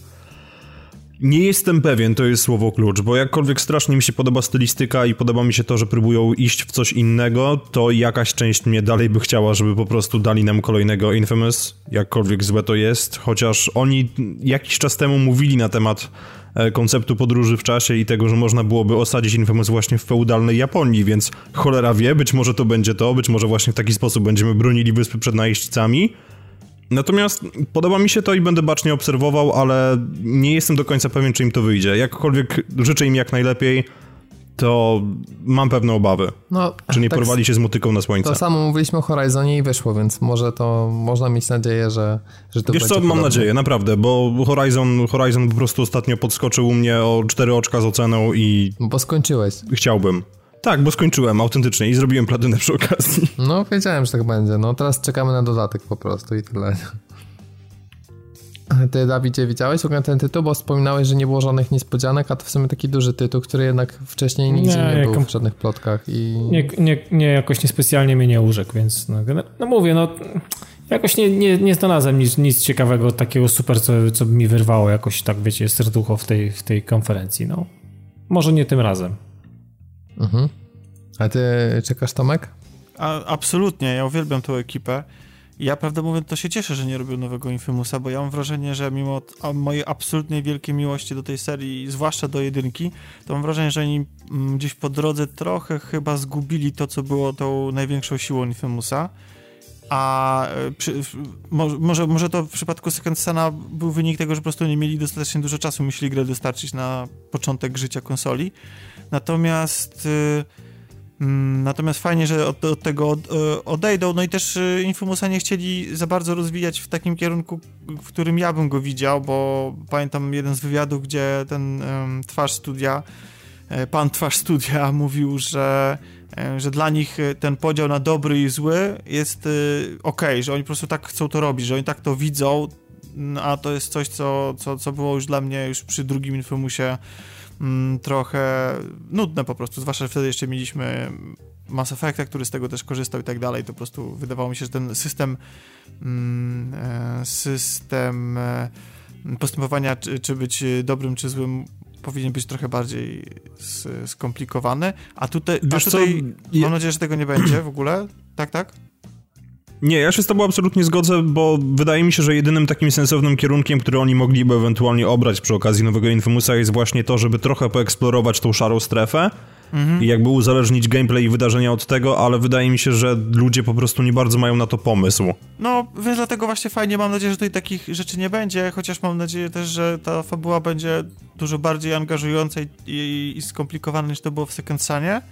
nie jestem pewien, to jest słowo klucz, bo jakkolwiek strasznie mi się podoba stylistyka i podoba mi się to, że próbują iść w coś innego, to jakaś część mnie dalej by chciała, żeby po prostu dali nam kolejnego Infamous, jakkolwiek złe to jest, chociaż oni jakiś czas temu mówili na temat konceptu podróży w czasie i tego, że można byłoby osadzić Infamous właśnie w feudalnej Japonii, więc cholera wie, być może to będzie to, być może właśnie w taki sposób będziemy bronili wyspy przed najeźdźcami. Natomiast podoba mi się to i będę bacznie obserwował, ale nie jestem do końca pewien, czy im to wyjdzie. Jakkolwiek życzę im jak najlepiej, to mam pewne obawy, no, czy nie tak porwali się z motyką na słońce. To samo mówiliśmy o Horizonie i wyszło, więc może to można mieć nadzieję, że, że to wiesz będzie co, podobne. Mam nadzieję, naprawdę, bo Horizon, Horizon po prostu ostatnio podskoczył u mnie o cztery oczka z oceną i... Bo skończyłeś. Chciałbym. Tak, bo skończyłem autentycznie i zrobiłem platynę przy okazji. No, wiedziałem, że tak będzie. No, teraz czekamy na dodatek po prostu i tyle. Ty, Dawidzie, widziałeś w ogóle ten tytuł? Bo wspominałeś, że nie było żadnych niespodzianek, a to w sumie taki duży tytuł, który jednak wcześniej nigdzie nie, nie był kom... w żadnych plotkach. I... Nie, nie, nie, jakoś niespecjalnie mnie nie urzekł, więc no, no mówię, no Jakoś nie, nie, nie znalazłem nic, nic ciekawego takiego super, co, co mi wyrwało jakoś tak, wiecie, serducho w tej, w tej konferencji, no. Może nie tym razem. Mhm. A ty czekasz, Tomek? A, absolutnie, ja uwielbiam tą ekipę. Ja, prawdę mówiąc, to się cieszę, że nie robią nowego Infamousa, bo ja mam wrażenie, że mimo mojej absolutnej wielkiej miłości do tej serii, zwłaszcza do jedynki, to mam wrażenie, że oni gdzieś po drodze trochę chyba zgubili to, co było tą największą siłą Infamousa. A przy, może, może to w przypadku Second Sona był wynik tego, że po prostu nie mieli dostatecznie dużo czasu, myśleli grę dostarczyć na początek życia konsoli. Natomiast... Natomiast fajnie, że od, od tego odejdą, no i też Infamousa nie chcieli za bardzo rozwijać w takim kierunku, w którym ja bym go widział, bo pamiętam jeden z wywiadów, gdzie ten um, twarz studia, pan twarz studia mówił, że, że dla nich ten podział na dobry i zły jest y, okej, okay, że oni po prostu tak chcą to robić, że oni tak to widzą, a to jest coś, co, co, co było już dla mnie już przy drugim Infamousie trochę nudne po prostu, zwłaszcza, że wtedy jeszcze mieliśmy Mass Effecta, który z tego też korzystał i tak dalej, to po prostu wydawało mi się, że ten system system postępowania, czy, czy być dobrym, czy złym, powinien być trochę bardziej skomplikowany, a tutaj, a tutaj co? Mam nadzieję, że tego nie będzie w ogóle, tak, tak? Nie, ja się z tobą absolutnie zgodzę, bo wydaje mi się, że jedynym takim sensownym kierunkiem, który oni mogliby ewentualnie obrać przy okazji nowego Infamousa, jest właśnie to, żeby trochę poeksplorować tą szarą strefę mhm. i jakby uzależnić gameplay i wydarzenia od tego, ale wydaje mi się, że ludzie po prostu nie bardzo mają na to pomysł. No, więc dlatego właśnie fajnie, mam nadzieję, że tutaj takich rzeczy nie będzie, chociaż mam nadzieję też, że ta fabuła będzie dużo bardziej angażująca i, i, i skomplikowana niż to było w Second Sonie.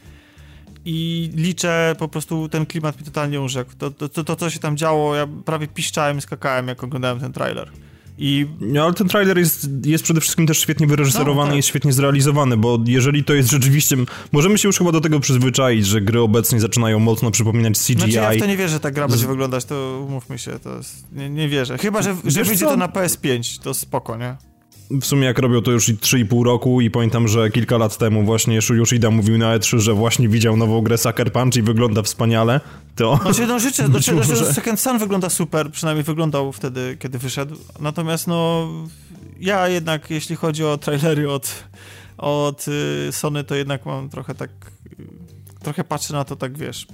I liczę, po prostu ten klimat mi totalnie urzekł. To, to, to, to co się tam działo, ja prawie piszczałem i skakałem, jak oglądałem ten trailer. I... No, ale ten trailer jest, jest przede wszystkim też świetnie wyreżyserowany no, tak. i jest świetnie zrealizowany, bo jeżeli to jest rzeczywiście... Możemy się już chyba do tego przyzwyczaić, że gry obecnie zaczynają mocno przypominać C G I. Znaczy ja w to nie wierzę, że ta gra będzie wyglądać, to umówmy się, to jest... nie, nie wierzę. Chyba, że, że wyjdzie to na P S pięć, to spoko, nie? W sumie jak robią to już trzy i pół roku i pamiętam, że kilka lat temu właśnie Shuyoshida mówił na E trzy, że właśnie widział nową grę Sucker Punch i wygląda wspaniale, to... Znaczy, no życzę, znaczy, może... że Second Son wygląda super, przynajmniej wyglądał wtedy, kiedy wyszedł, natomiast no ja jednak, jeśli chodzi o trailery od, od Sony, to jednak mam trochę tak, trochę patrzę na to tak, wiesz...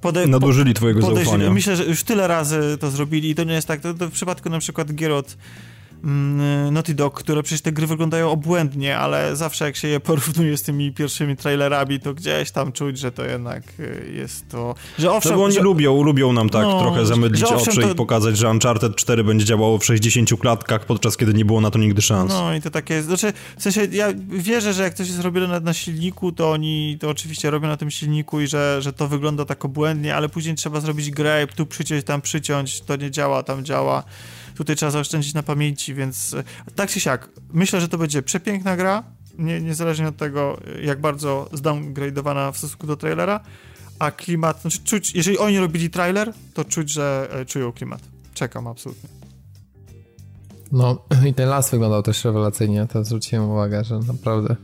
Pode... Nadużyli twojego podejrz... zaufania. Myślę, że już tyle razy to zrobili i to nie jest tak, to, to w przypadku na przykład gier od Naughty Dog, które przecież te gry wyglądają obłędnie, ale zawsze jak się je porównuje z tymi pierwszymi trailerami, to gdzieś tam czuć, że to jednak jest to... Że owszem, no bo oni że... lubią, lubią nam tak no, trochę zamydlić oczy to... i pokazać, że Uncharted cztery będzie działało w sześćdziesięciu klatkach, podczas kiedy nie było na to nigdy szans. No i to takie... Znaczy, w sensie ja wierzę, że jak coś jest robione na, na silniku, to oni to oczywiście robią na tym silniku i że, że to wygląda tak obłędnie, ale później trzeba zrobić grę i tu przyciąć, tam przyciąć, to nie działa, tam działa. Tutaj trzeba zaoszczędzić na pamięci, więc tak czy siak, myślę, że to będzie przepiękna gra, nie, niezależnie od tego, jak bardzo zdowngradowana w stosunku do trailera, a klimat, znaczy czuć, jeżeli oni robili trailer, to czuć, że czują klimat. Czekam absolutnie. No i ten las wyglądał też rewelacyjnie, to zwróciłem uwagę, że naprawdę...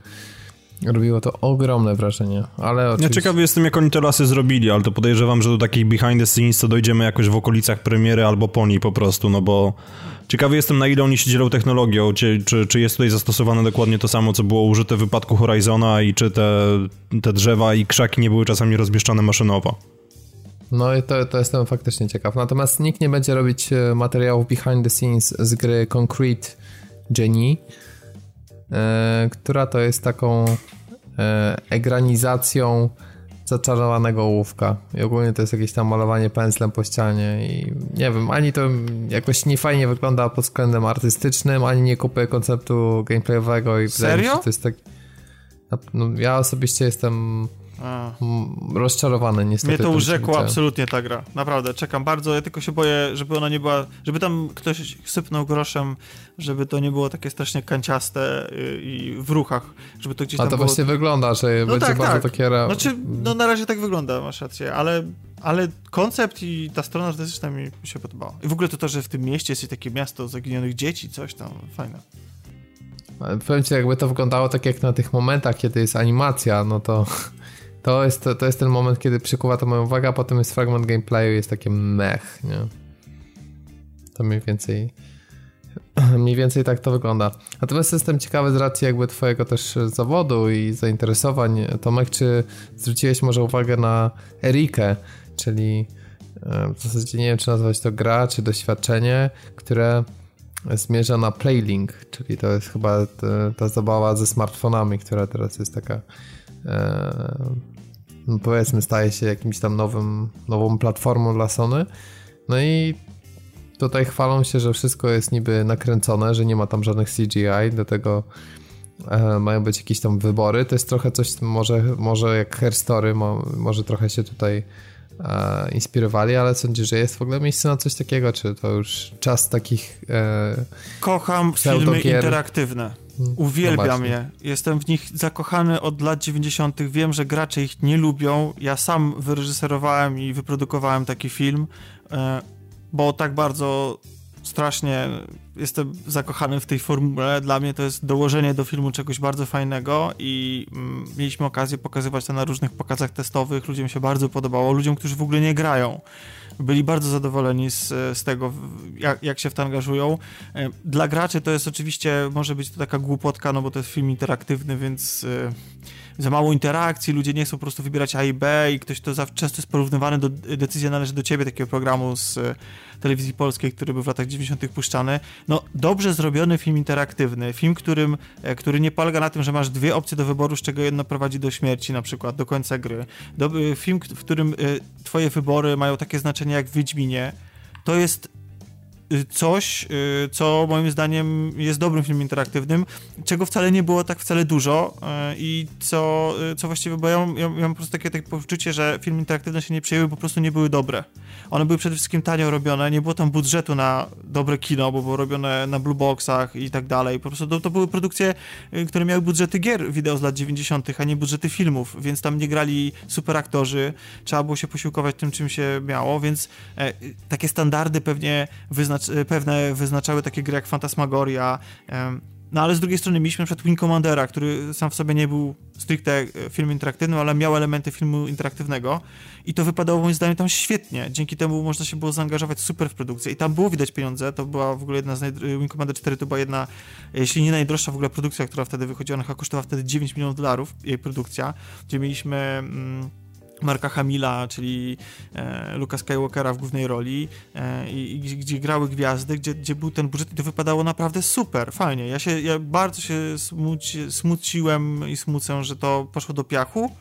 Robiło to ogromne wrażenie, ale oczywiście... Ja ciekawy jestem, jak oni te lasy zrobili, ale to podejrzewam, że do takich behind the scenes to dojdziemy jakoś w okolicach premiery albo po niej po prostu, no bo ciekawy jestem, na ile oni się dzielą technologią, czy, czy, czy jest tutaj zastosowane dokładnie to samo, co było użyte w wypadku Horizona i czy te, te drzewa i krzaki nie były czasami rozmieszczane maszynowo. No i to, to jestem faktycznie ciekaw, natomiast nikt nie będzie robić materiałów behind the scenes z gry Concrete Genie, która to jest taką egranizacją zaczarowanego ołówka i ogólnie to jest jakieś tam malowanie pędzlem po ścianie i nie wiem, ani to jakoś nie fajnie wygląda pod względem artystycznym, ani nie kupuję konceptu gameplayowego i wydaje mi się, że to jest tak... No, ja osobiście jestem A. rozczarowany niestety. Mnie to urzekło absolutnie ta gra, naprawdę, czekam bardzo, ja tylko się boję, żeby ona nie była, żeby tam ktoś sypnął groszem, żeby to nie było takie strasznie kanciaste i w ruchach, żeby to gdzieś tam... A to było... właśnie wygląda, że no będzie tak, bardzo tak. takie... Ra... Znaczy, no na razie tak wygląda, masz rację, ale, ale koncept i ta strona artystyczna mi się podobała. I w ogóle to to, że w tym mieście jest takie miasto zaginionych dzieci, coś tam, fajne. Powiem ci, jakby to wyglądało tak jak na tych momentach, kiedy jest animacja, no to... To jest, to, to jest ten moment, kiedy przykuwa to moją uwagę, a potem jest fragment gameplayu i jest takie mech, nie? to mniej więcej mniej więcej tak to wygląda. Natomiast jestem ciekawy z racji jakby twojego też zawodu i zainteresowań, Tomek, czy zwróciłeś może uwagę na Erikę, czyli w zasadzie nie wiem, czy nazwać to gra, czy doświadczenie, które zmierza na Playlink, czyli to jest chyba ta zabawa ze smartfonami, która teraz jest taka, no powiedzmy, staje się jakimś tam nowym, nową platformą dla Sony. No i tutaj chwalą się, że wszystko jest niby nakręcone, że nie ma tam żadnych C G I, do tego e, mają być jakieś tam wybory. To jest trochę coś, może, może jak Her Story, mo, może trochę się tutaj e, inspirowali, ale sądzisz, że jest w ogóle miejsce na coś takiego? Czy to już czas takich e, Kocham filmy interaktywne. Uwielbiam no je. Jestem w nich zakochany od lat dziewięćdziesiątych. Wiem, że gracze ich nie lubią. Ja sam wyreżyserowałem i wyprodukowałem taki film, e, bo tak bardzo strasznie jestem zakochany w tej formule. Dla mnie to jest dołożenie do filmu czegoś bardzo fajnego i mm, mieliśmy okazję pokazywać to na różnych pokazach testowych. Ludziom się bardzo podobało. Ludziom, którzy w ogóle nie grają, byli bardzo zadowoleni z, z tego, jak, jak się w to angażują. Dla graczy to jest oczywiście, może być to taka głupotka, no bo to jest film interaktywny, więc y, za mało interakcji, ludzie nie chcą po prostu wybierać A i B i ktoś to za, często jest porównywany do, decyzja należy do ciebie, takiego programu z y, telewizji polskiej, który był w latach dziewięćdziesiątych puszczany. No, dobrze zrobiony film interaktywny, film, którym, który nie polega na tym, że masz dwie opcje do wyboru, z czego jedna prowadzi do śmierci, na przykład, do końca gry. Do, film, w którym y, twoje wybory mają takie znaczenie jak w Wiedźminie, to jest coś, co moim zdaniem jest dobrym filmem interaktywnym, czego wcale nie było tak wcale dużo i co, co właściwie, bo ja mam, ja mam po prostu takie, takie poczucie, że filmy interaktywne się nie przyjęły, po prostu nie były dobre. One były przede wszystkim tanio robione, nie było tam budżetu na dobre kino, bo było robione na blue boxach i tak dalej. Po prostu to, to były produkcje, które miały budżety gier wideo z lat dziewięćdziesiątych, a nie budżety filmów, więc tam nie grali super aktorzy, trzeba było się posiłkować tym, czym się miało, więc e, takie standardy pewnie wyznaczają pewne wyznaczały takie gry jak Fantasmagoria, no ale z drugiej strony mieliśmy na przykład Wing Commandera, który sam w sobie nie był stricte filmem interaktywnym, ale miał elementy filmu interaktywnego i to wypadało moim zdaniem tam świetnie, dzięki temu można się było zaangażować super w produkcję i tam było widać pieniądze, to była w ogóle jedna z najd- Wing Commander cztery to była jedna, jeśli nie najdroższa w ogóle produkcja, która wtedy wychodziła, ona kosztowała wtedy dziewięć milionów dolarów, jej produkcja, gdzie mieliśmy... Mm, Marka Hamila, czyli e, Luke'a Skywalkera w głównej roli e, i, i gdzie grały gwiazdy, gdzie, gdzie był ten budżet i to wypadało naprawdę super, fajnie. Ja się ja bardzo się smuci, smuciłem i smucę, że to poszło do piachu,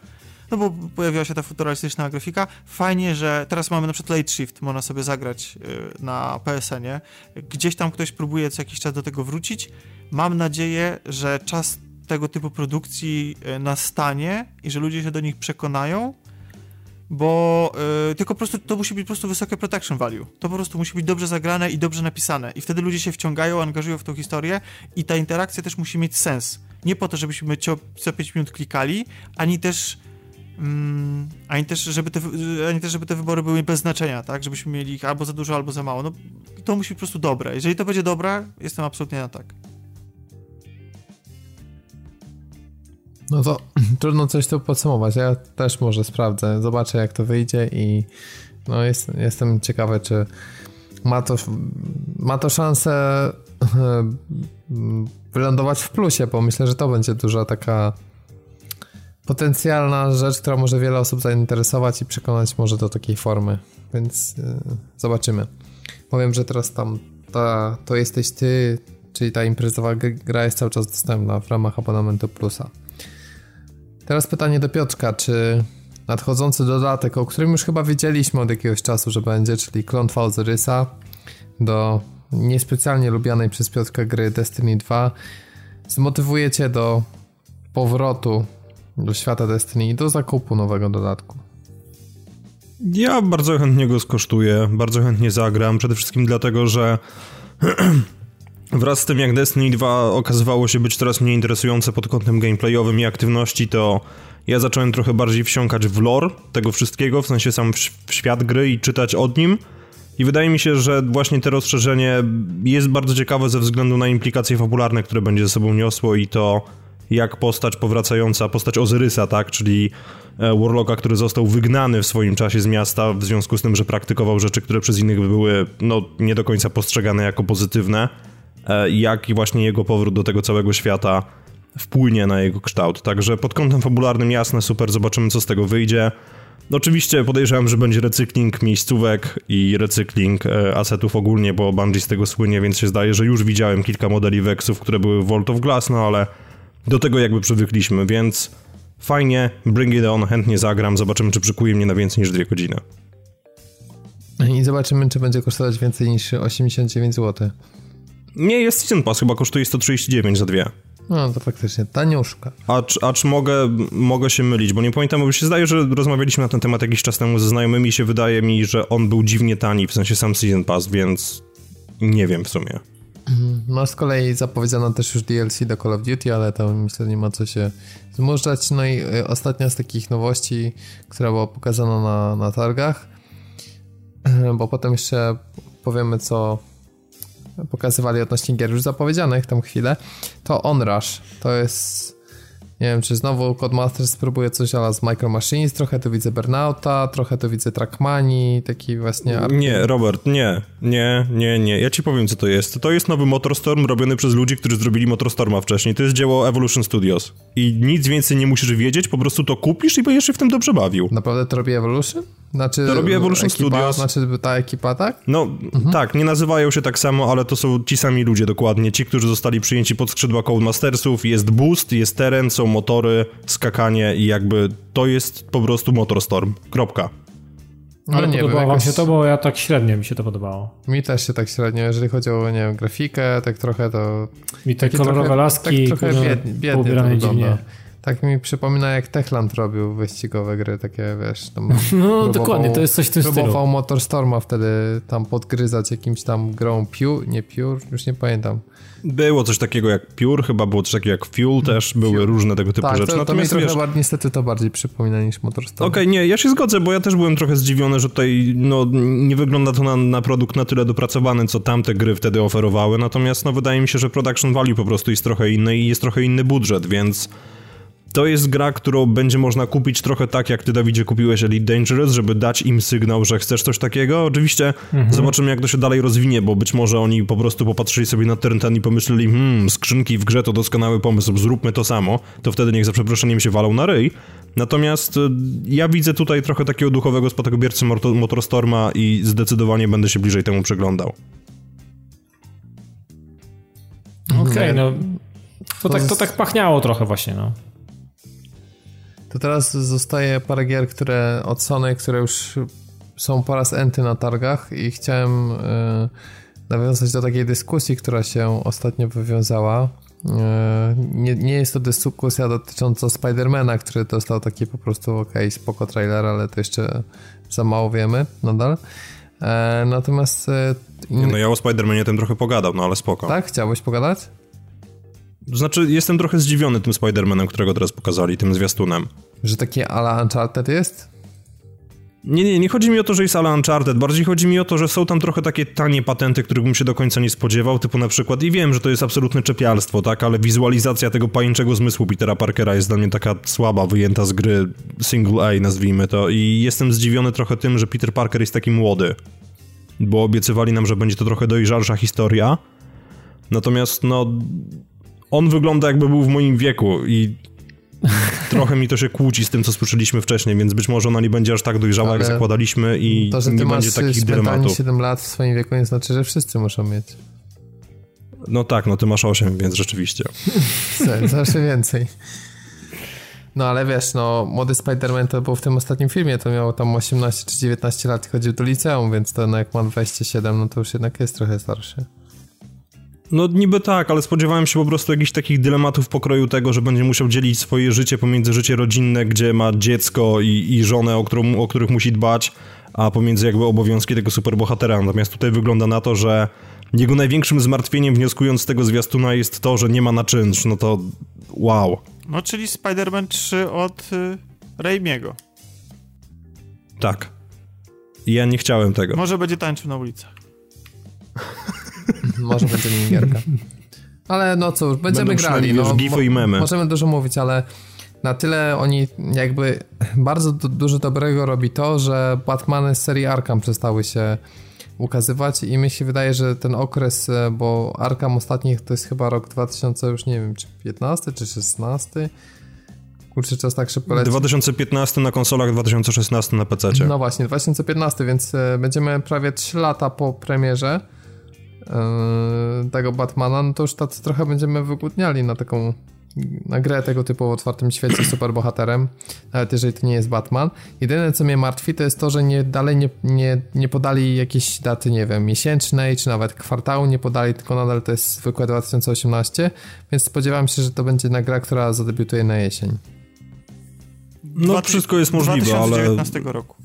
no bo pojawiła się ta futuralistyczna grafika. Fajnie, że teraz mamy na przykład Late Shift, można sobie zagrać y, na P S N-ie. Gdzieś tam ktoś próbuje co jakiś czas do tego wrócić. Mam nadzieję, że czas tego typu produkcji y, nastanie i że ludzie się do nich przekonają, bo yy, tylko po prostu to musi być po prostu wysokie production value. To po prostu musi być dobrze zagrane i dobrze napisane. I wtedy ludzie się wciągają, angażują w tą historię i ta interakcja też musi mieć sens. Nie po to, żebyśmy co pięć minut klikali, ani też mm, ani też, żeby te, ani też żeby te wybory były bez znaczenia, tak? Żebyśmy mieli ich albo za dużo, albo za mało. No, to musi być po prostu dobre. Jeżeli to będzie dobre, jestem absolutnie na tak. No to trudno coś tu podsumować, ja też może sprawdzę, zobaczę jak to wyjdzie i no jest, jestem ciekawy, czy ma to, ma to szansę wylądować w plusie, bo myślę, że to będzie duża taka potencjalna rzecz, która może wiele osób zainteresować i przekonać może do takiej formy, więc zobaczymy. Powiem, że teraz tam ta, to jesteś ty, czyli ta imprezowa gra jest cały czas dostępna w ramach abonamentu plusa. Teraz pytanie do Piotrka, czy nadchodzący dodatek, o którym już chyba wiedzieliśmy od jakiegoś czasu, że będzie, czyli Klątwa Ozyrysa do niespecjalnie lubianej przez Piotrka gry Destiny dwa, zmotywuje cię do powrotu do świata Destiny i do zakupu nowego dodatku? Ja bardzo chętnie go skosztuję, bardzo chętnie zagram, przede wszystkim dlatego, że... Wraz z tym jak Destiny dwa okazywało się być coraz mniej interesujące pod kątem gameplayowym i aktywności, to ja zacząłem trochę bardziej wsiąkać w lore tego wszystkiego, w sensie sam w świat gry i czytać o nim. I wydaje mi się, że właśnie to rozszerzenie jest bardzo ciekawe ze względu na implikacje fabularne, które będzie ze sobą niosło i to jak postać powracająca, postać Ozyrysa, tak, czyli warlocka, który został wygnany w swoim czasie z miasta w związku z tym, że praktykował rzeczy, które przez innych były no, nie do końca postrzegane jako pozytywne, jak i właśnie jego powrót do tego całego świata wpłynie na jego kształt. Także pod kątem fabularnym jasne, super, zobaczymy co z tego wyjdzie. Oczywiście podejrzewam, że będzie recykling miejscówek i recykling e, asetów ogólnie, bo Bungie z tego słynie, więc się zdaje, że już widziałem kilka modeli Vexów, które były w Vault of Glass, no ale do tego jakby przywykliśmy, więc fajnie, bring it on, chętnie zagram, zobaczymy czy przykuje mnie na więcej niż dwie godziny. I zobaczymy czy będzie kosztować więcej niż osiemdziesiąt dziewięć złotych. Nie, jest Season Pass, chyba kosztuje sto trzydzieści dziewięć za dwie. No to faktycznie taniuszka. Acz, acz mogę, mogę się mylić, bo nie pamiętam, bo się zdaje, że rozmawialiśmy na ten temat jakiś czas temu ze znajomymi i się wydaje mi, że on był dziwnie tani, w sensie sam Season Pass, więc nie wiem w sumie. No z kolei zapowiedziano też już D L C do Call of Duty, ale tam myślę nie ma co się zmuszać. No i ostatnia z takich nowości, która była pokazana na, na targach, bo potem jeszcze powiemy co pokazywali odnośnie gier już zapowiedzianych tam chwilę, to Onrush. To jest, nie wiem czy znowu Codemasters spróbuje coś ala z Micro Machines, trochę tu widzę Burnouta, trochę tu widzę Trackmanii, taki właśnie... Nie, Robert, nie, nie, nie, nie. Ja ci powiem co to jest. To jest nowy MotorStorm robiony przez ludzi, którzy zrobili MotorStorma wcześniej. To jest dzieło Evolution Studios. I nic więcej nie musisz wiedzieć, po prostu to kupisz i będziesz się w tym dobrze bawił. Naprawdę to robi Evolution? Znaczy, to robi Evolution ekipa, Studios. Znaczy ta ekipa, tak? No mhm. tak, nie nazywają się tak samo, ale to są ci sami ludzie dokładnie. Ci, którzy zostali przyjęci pod skrzydła Codemastersów. Jest boost, jest teren, są motory, skakanie i jakby to jest po prostu MotorStorm. Kropka. No, ale nie podobało wam jakoś... się to, bo ja tak średnio mi się to podobało. Mi też się tak średnio, jeżeli chodzi o nie wiem, grafikę, tak trochę to... Mi te kolorowe trochę, laski, tak trochę biednie, biednie to wygląda. Tak mi przypomina jak Techland robił wyścigowe gry, takie wiesz tam. No próbował, dokładnie, to jest coś w tym stylu. Próbował MotorStorma wtedy tam podgryzać jakimś tam grą Pure, nie Pure, już nie pamiętam. Było coś takiego jak Pure, chyba było coś takiego jak Fuel też, Fuel. Były różne tego typu tak, rzeczy. To, to natomiast mi wiesz, bardziej, niestety to bardziej przypomina niż MotorStorm. Okej, okay, nie, ja się zgodzę, bo ja też byłem trochę zdziwiony, że tutaj no, nie wygląda to na, na produkt na tyle dopracowany, co tamte gry wtedy oferowały, natomiast no wydaje mi się, że production value po prostu jest trochę inny i jest trochę inny budżet, więc... To jest gra, którą będzie można kupić trochę tak, jak ty, Dawidzie, kupiłeś Elite Dangerous, żeby dać im sygnał, że chcesz coś takiego. Oczywiście mhm. zobaczymy, jak to się dalej rozwinie, bo być może oni po prostu popatrzyli sobie na ten, ten i pomyśleli, hmm, skrzynki w grze to doskonały pomysł, zróbmy to samo, to wtedy niech za przeproszeniem się walą na ryj. Natomiast ja widzę tutaj trochę takiego duchowego spadkobiercy MotorStorma i zdecydowanie będę się bliżej temu przyglądał. Okej, okay, no to tak, to tak pachniało trochę właśnie, no. To teraz zostaje parę gier, które od Sony, które już są po raz enty na targach i chciałem y, nawiązać do takiej dyskusji, która się ostatnio wywiązała. Y, nie, nie jest to dyskusja dotycząca Spidermana, który dostał taki po prostu okej, okay, spoko trailer, ale to jeszcze za mało wiemy nadal. Y, natomiast... Y, inny... No ja o Spidermanie tym trochę pogadam, no ale spoko. Tak? Chciałbyś pogadać? Znaczy, jestem trochę zdziwiony tym Spider-Manem, którego teraz pokazali, tym zwiastunem. Że takie a la Uncharted jest? Nie, nie, nie chodzi mi o to, że jest a la Uncharted. Bardziej chodzi mi o to, że są tam trochę takie tanie patenty, których bym się do końca nie spodziewał, typu na przykład, i wiem, że to jest absolutne czepialstwo, tak, ale wizualizacja tego pajęczego zmysłu Petera Parkera jest dla mnie taka słaba, wyjęta z gry single A, nazwijmy to, i jestem zdziwiony trochę tym, że Peter Parker jest taki młody, bo obiecywali nam, że będzie to trochę dojrzalsza historia, natomiast, no... On wygląda jakby był w moim wieku i trochę mi to się kłóci z tym, co słyszeliśmy wcześniej, więc być może ona nie będzie aż tak dojrzała, ale jak zakładaliśmy i to, że nie będzie takich dylematów. To, że siedem lat w swoim wieku nie znaczy, że wszyscy muszą mieć. No tak, no ty masz osiem, więc rzeczywiście. Zawsze więcej. No ale wiesz, no młody Spider-Man to był w tym ostatnim filmie, to miał tam osiemnaście czy dziewiętnaście lat i chodził do liceum, więc to no, jak mam dwadzieścia siedem, no to już jednak jest trochę starszy. No niby tak, ale spodziewałem się po prostu jakichś takich dylematów pokroju tego, że będzie musiał dzielić swoje życie pomiędzy życie rodzinne, gdzie ma dziecko i, i żonę, o, którą, o których musi dbać, a pomiędzy jakby obowiązki tego superbohatera. Natomiast tutaj wygląda na to, że jego największym zmartwieniem wnioskując z tego zwiastuna jest to, że nie ma na czynsz. No to wow. No czyli Spider-Man trzy od y, Raimiego. Tak. Ja nie chciałem tego. Może będzie tańczył na ulicach. Może będzie minierka. Ale no cóż, będziemy Będą grali. No, gify i memy. Możemy dużo mówić, ale na tyle oni jakby bardzo du- dużo dobrego robi to, że Batmany z serii Arkham przestały się ukazywać i mi się wydaje, że ten okres, bo Arkham ostatnich to jest chyba rok dwa tysiące, już nie wiem, czy piętnasty, czy szesnasty. Kurczę, czas tak szybko leci. dwa tysiące piętnasty na konsolach, dwa tysiące szesnasty na pececie. No właśnie, dwa tysiące piętnasty, więc będziemy prawie trzy lata po premierze yy, tego Batmana, no to już tacy trochę będziemy wygłodniali na taką na grę tego typu w otwartym świecie superbohaterem, nawet jeżeli to nie jest Batman. Jedyne, co mnie martwi, to jest to, że nie, dalej nie, nie, nie podali jakiejś daty, nie wiem, miesięcznej, czy nawet kwartału nie podali, tylko nadal to jest zwykłe dwa tysiące osiemnasty, więc spodziewam się, że to będzie na gra, która zadebiutuje na jesień. No Dwa, wszystko jest możliwe, dwa tysiące dziewiętnastego ale... roku.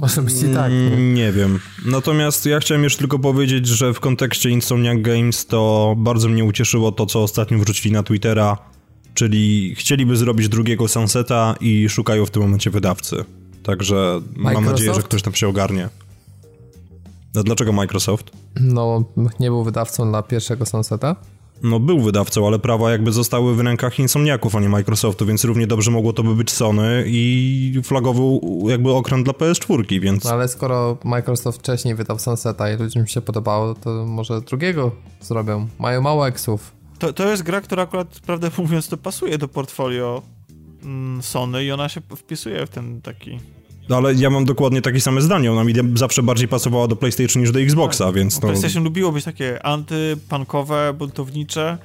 Może być i tak. Nie? nie wiem. Natomiast ja chciałem jeszcze tylko powiedzieć, że w kontekście Insomniac Games to bardzo mnie ucieszyło to, co ostatnio wrzucili na Twittera, czyli chcieliby zrobić drugiego Sunseta i szukają w tym momencie wydawcy. Także Microsoft? Mam nadzieję, że ktoś tam się ogarnie. A dlaczego Microsoft? No, nie był wydawcą dla pierwszego Sunseta. No był wydawcą, ale prawa jakby zostały w rękach Insomniaków, a nie Microsoftu, więc równie dobrze mogło to by być Sony i flagowy jakby okręt dla P S cztery, więc... No ale skoro Microsoft wcześniej wydał Sunseta i ludziom się podobało, to może drugiego zrobią. Mają mało eksów. To, to jest gra, która akurat, prawdę mówiąc, to pasuje do portfolio mm, Sony i ona się wpisuje w ten taki... Ale ja mam dokładnie takie same zdanie. Ona mi zawsze bardziej pasowała do PlayStation niż do Xboxa, tak, więc... No... PlayStation lubiło być takie antypunkowe, buntownicze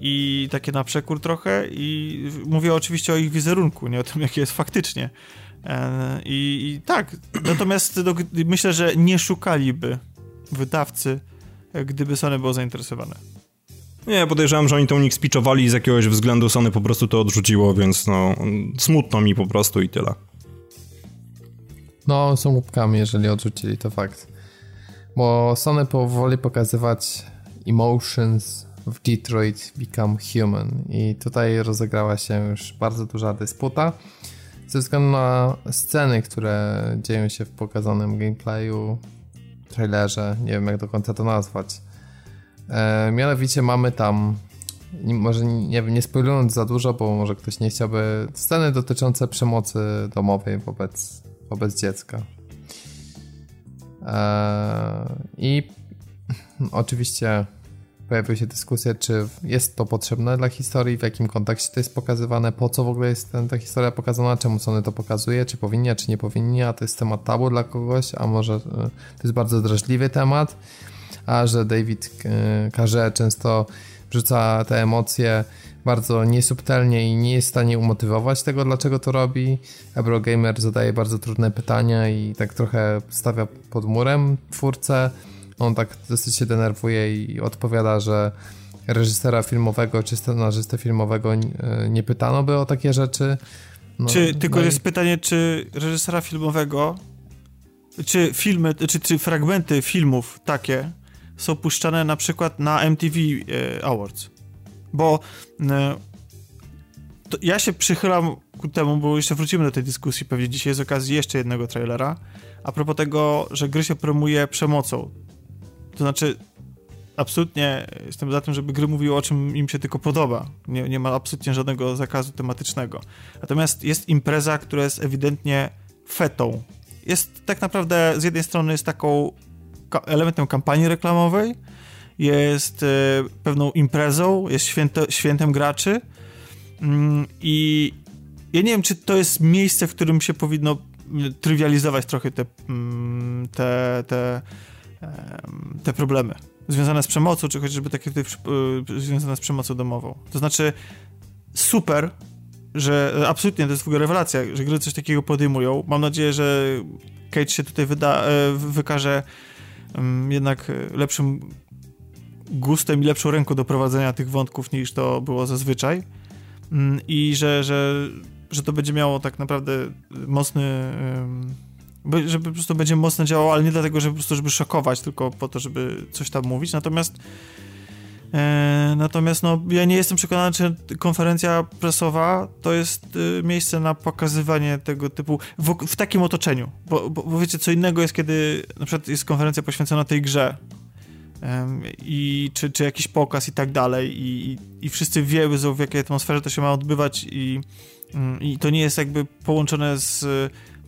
i takie na przekór trochę i mówię oczywiście o ich wizerunku, nie o tym, jakie jest faktycznie. I, i tak, natomiast do, myślę, że nie szukaliby wydawcy, gdyby Sony było zainteresowane. Nie, podejrzewam, że oni to nikt spiczowali i z jakiegoś względu Sony po prostu to odrzuciło, więc no smutno mi po prostu i tyle. No, są głupkami, jeżeli odrzucili, to fakt. Bo Sony powoli pokazywać emotions w Detroit Become Human. I tutaj rozegrała się już bardzo duża dysputa ze względu na sceny, które dzieją się w pokazanym gameplayu, trailerze, nie wiem jak do końca to nazwać. E, mianowicie mamy tam, może nie wiem, nie spoilując za dużo, bo może ktoś nie chciałby, sceny dotyczące przemocy domowej wobec wobec dziecka. Eee, I oczywiście pojawiły się dyskusje, czy jest to potrzebne dla historii, w jakim kontekście to jest pokazywane, po co w ogóle jest ten, ta historia pokazana, czemu Sony to pokazuje, czy powinna, czy nie powinna, to jest temat tabu dla kogoś, a może to jest bardzo drażliwy temat, a że David Carze często wrzuca te emocje bardzo niesubtelnie i nie jest w stanie umotywować tego, dlaczego to robi. Eurogamer zadaje bardzo trudne pytania i tak trochę stawia pod murem twórcę. On tak dosyć się denerwuje i odpowiada, że reżysera filmowego czy scenarzystę filmowego nie pytano by o takie rzeczy. No, czy tylko no jest i... pytanie, czy reżysera filmowego, czy filmy, czy, czy fragmenty filmów takie są puszczane na przykład na M T V Awards? Bo to ja się przychylam ku temu, bo jeszcze wrócimy do tej dyskusji pewnie dzisiaj z okazji jeszcze jednego trailera a propos tego, że gry się promuje przemocą. To znaczy absolutnie jestem za tym, żeby gry mówiły o czym im się tylko podoba. Nie, nie ma absolutnie żadnego zakazu tematycznego. Natomiast jest impreza, która jest ewidentnie fetą. Jest tak naprawdę z jednej strony jest taką elementem kampanii reklamowej, jest y, pewną imprezą, jest święto, świętem graczy mm, i ja nie wiem, czy to jest miejsce, w którym się powinno mm, trywializować trochę te, mm, te, te, e, te problemy związane z przemocą, czy chociażby takie y, związane z przemocą domową. To znaczy super, że absolutnie to jest w ogóle rewelacja, że gry coś takiego podejmują. Mam nadzieję, że Cage się tutaj wyda, y, wykaże y, jednak lepszym gustem i lepszą ręką do prowadzenia tych wątków niż to było zazwyczaj i że, że, że to będzie miało tak naprawdę mocny, że po prostu będzie mocno działało, ale nie dlatego, żeby po prostu żeby szokować, tylko po to, żeby coś tam mówić, natomiast e, natomiast no ja nie jestem przekonany, czy konferencja prasowa to jest miejsce na pokazywanie tego typu w, w takim otoczeniu, bo, bo, bo wiecie, co innego jest, kiedy na przykład jest konferencja poświęcona tej grze i czy, czy jakiś pokaz i tak dalej i, i, i wszyscy wiedzą, w jakiej atmosferze to się ma odbywać i, i to nie jest jakby połączone z,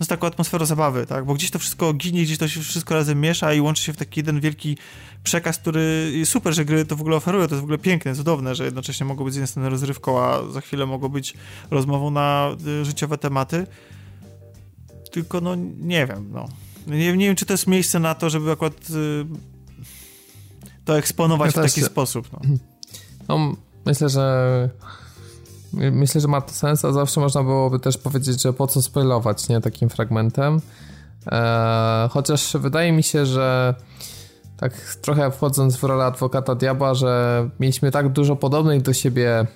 no, z taką atmosferą zabawy, tak? Bo gdzieś to wszystko ginie, gdzieś to się wszystko razem miesza i łączy się w taki jeden wielki przekaz, który super, że gry to w ogóle oferują, to jest w ogóle piękne, cudowne, że jednocześnie mogą być z jednej strony rozrywką, a za chwilę mogą być rozmową na życiowe tematy, tylko no nie wiem, no. Nie, nie wiem, czy to jest miejsce na to, żeby akurat y, to eksponować ja w taki się... sposób. No. No, myślę, że myślę, że ma to sens, a zawsze można byłoby też powiedzieć, że po co spoilować, nie, takim fragmentem. E, chociaż wydaje mi się, że tak trochę wchodząc w rolę adwokata diabła, że mieliśmy tak dużo podobnych do siebie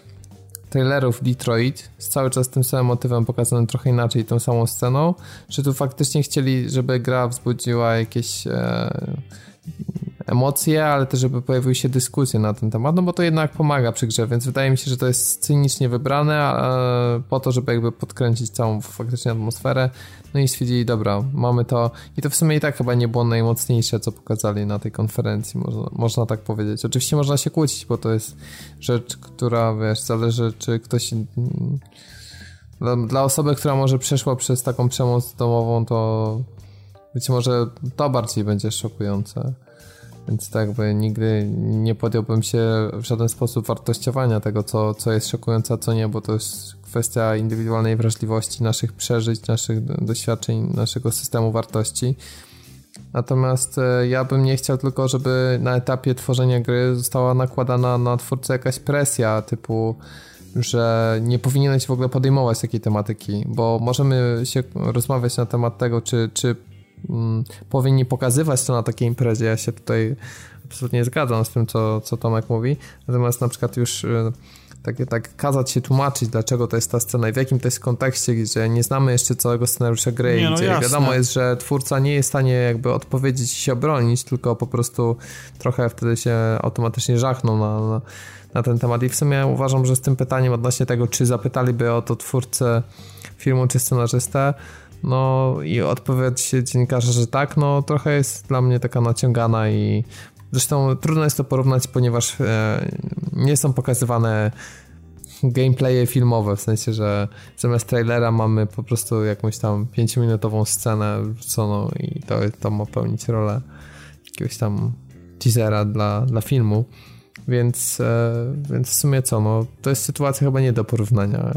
trailerów Detroit, z cały czas tym samym motywem pokazanym trochę inaczej, tą samą sceną, że tu faktycznie chcieli, żeby gra wzbudziła jakieś e, emocje, ale też żeby pojawiły się dyskusje na ten temat, no bo to jednak pomaga przy grze, więc wydaje mi się, że to jest cynicznie wybrane e, po to, żeby jakby podkręcić całą faktycznie atmosferę, no i stwierdzili, dobra, mamy to i to w sumie i tak chyba nie było najmocniejsze, co pokazali na tej konferencji, można, można tak powiedzieć. Oczywiście można się kłócić, bo to jest rzecz, która, wiesz, zależy, czy ktoś... Dla, dla osoby, która może przeszła przez taką przemoc domową, to być może to bardziej będzie szokujące. Więc tak jakby nigdy nie podjąłbym się w żaden sposób wartościowania tego, co, co jest szokujące, a co nie, bo to jest kwestia indywidualnej wrażliwości, naszych przeżyć, naszych doświadczeń, naszego systemu wartości. Natomiast ja bym nie chciał tylko, żeby na etapie tworzenia gry została nakładana na twórcę jakaś presja typu, że nie powinieneś w ogóle podejmować takiej tematyki, bo możemy się rozmawiać na temat tego, czy, czy powinni pokazywać to na takiej imprezie. Ja się tutaj absolutnie zgadzam z tym, co, co Tomek mówi, natomiast na przykład już tak, tak kazać się tłumaczyć, dlaczego to jest ta scena i w jakim to jest kontekście, gdzie nie znamy jeszcze całego scenariusza gry, nie, no gdzie jasne. Wiadomo jest, że twórca nie jest w stanie jakby odpowiedzieć i się obronić, tylko po prostu trochę wtedy się automatycznie żachną na, na, na ten temat i w sumie uważam, że z tym pytaniem odnośnie tego, czy zapytaliby o to twórcę filmu czy scenarzystę, no i odpowiedź dziennikarza, że tak, no trochę jest dla mnie taka naciągana i zresztą trudno jest to porównać, ponieważ e, nie są pokazywane gameplaye filmowe, w sensie, że zamiast trailera mamy po prostu jakąś tam pięciominutową scenę wrzuconą i to, to ma pełnić rolę jakiegoś tam teasera dla, dla filmu, więc, e, więc w sumie co, no to jest sytuacja chyba nie do porównania,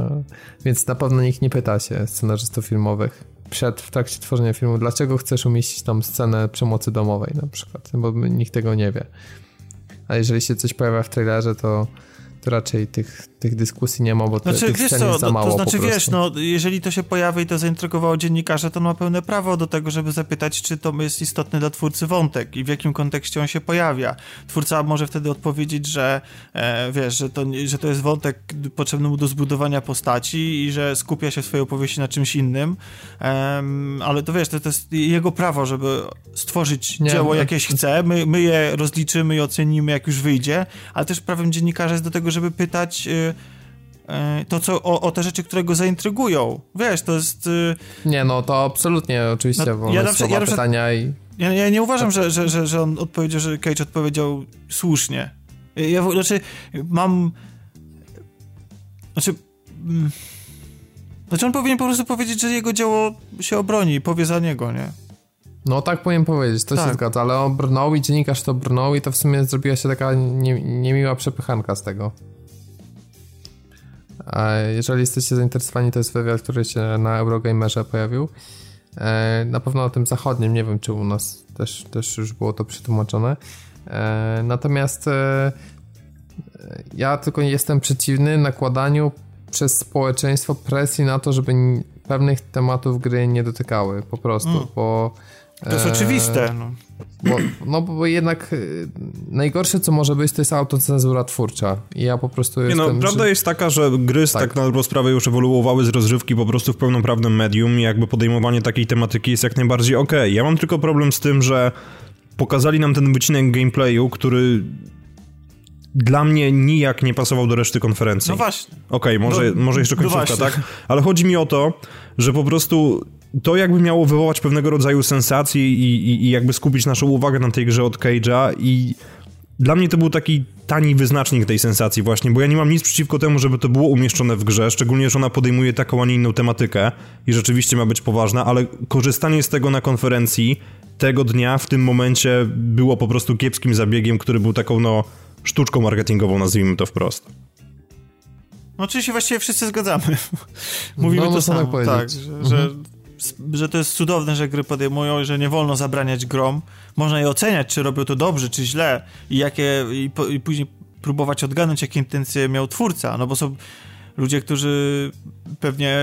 więc na pewno nikt nie pyta się scenarzystów filmowych przed, w trakcie tworzenia filmu, dlaczego chcesz umieścić tam scenę przemocy domowej na przykład, bo nikt tego nie wie. A jeżeli się coś pojawia w trailerze, to, to raczej tych, tych dyskusji nie ma, bo znaczy, te, tych scen jest za mało. To, to znaczy, wiesz, no, jeżeli to się pojawi i to zaintrygowało dziennikarza, to on ma pełne prawo do tego, żeby zapytać, czy to jest istotny dla twórcy wątek i w jakim kontekście on się pojawia. Twórca może wtedy odpowiedzieć, że e, wiesz, że to, że to jest wątek potrzebny mu do zbudowania postaci i że skupia się w swojej opowieści na czymś innym, e, ale to wiesz, to, to jest jego prawo, żeby stworzyć nie, dzieło nie. jakieś chce, my, my je rozliczymy i ocenimy, jak już wyjdzie, ale też prawem dziennikarza jest do tego, żeby pytać y, y, to, co, o, o te rzeczy, które go zaintrygują. Wiesz, to jest... Y, nie, no to absolutnie, oczywiście, no, bo ja na przykład, pytania ja, i... Ja, ja nie uważam, że, że, że, że on odpowiedział, że Cage odpowiedział słusznie. Ja, znaczy, mam... Znaczy... Znaczy, on powinien po prostu powiedzieć, że jego dzieło się obroni, powie za niego, nie? No tak powinien powiedzieć, to tak. się zgadza, ale on brnął i dziennikarz to brnął i to w sumie zrobiła się taka nie, niemiła przepychanka z tego. Jeżeli jesteście zainteresowani, to jest wywiad, który się na Eurogamerze pojawił. Na pewno o tym zachodnim, nie wiem czy u nas też, też już było to przetłumaczone. Natomiast ja tylko jestem przeciwny nakładaniu przez społeczeństwo presji na to, żeby pewnych tematów gry nie dotykały, po prostu, mm. bo... To jest e, oczywiste. No. Bo, no bo jednak e, najgorsze, co może być, to jest autocenzura twórcza. I ja po prostu nie jestem... No, prawda że... jest taka, że gry tak, tak na dobrą sprawę już ewoluowały z rozrywki po prostu w pełnoprawne medium i jakby podejmowanie takiej tematyki jest jak najbardziej okej. Okay. Ja mam tylko problem z tym, że pokazali nam ten wycinek gameplayu, który... dla mnie nijak nie pasował do reszty konferencji. No właśnie. Okej, okay, może, no, może jeszcze końcówka, no tak? Ale chodzi mi o to, że po prostu to jakby miało wywołać pewnego rodzaju sensacji i, i, i jakby skupić naszą uwagę na tej grze od Cage'a i Dla mnie to był taki tani wyznacznik tej sensacji właśnie, bo ja nie mam nic przeciwko temu, żeby to było umieszczone w grze, szczególnie, że ona podejmuje taką, a nie inną tematykę i rzeczywiście ma być poważna, ale korzystanie z tego na konferencji tego dnia w tym momencie było po prostu kiepskim zabiegiem, który był taką, no, sztuczką marketingową, nazwijmy to wprost. No oczywiście właściwie wszyscy zgadzamy. Mówimy no, to samo, tak, tak że, mhm. że, że to jest cudowne, że gry podejmują i że nie wolno zabraniać grom. Można je oceniać, czy robią to dobrze, czy źle i jakie i, po, i później próbować odgadnąć, jakie intencje miał twórca, no bo są ludzie, którzy pewnie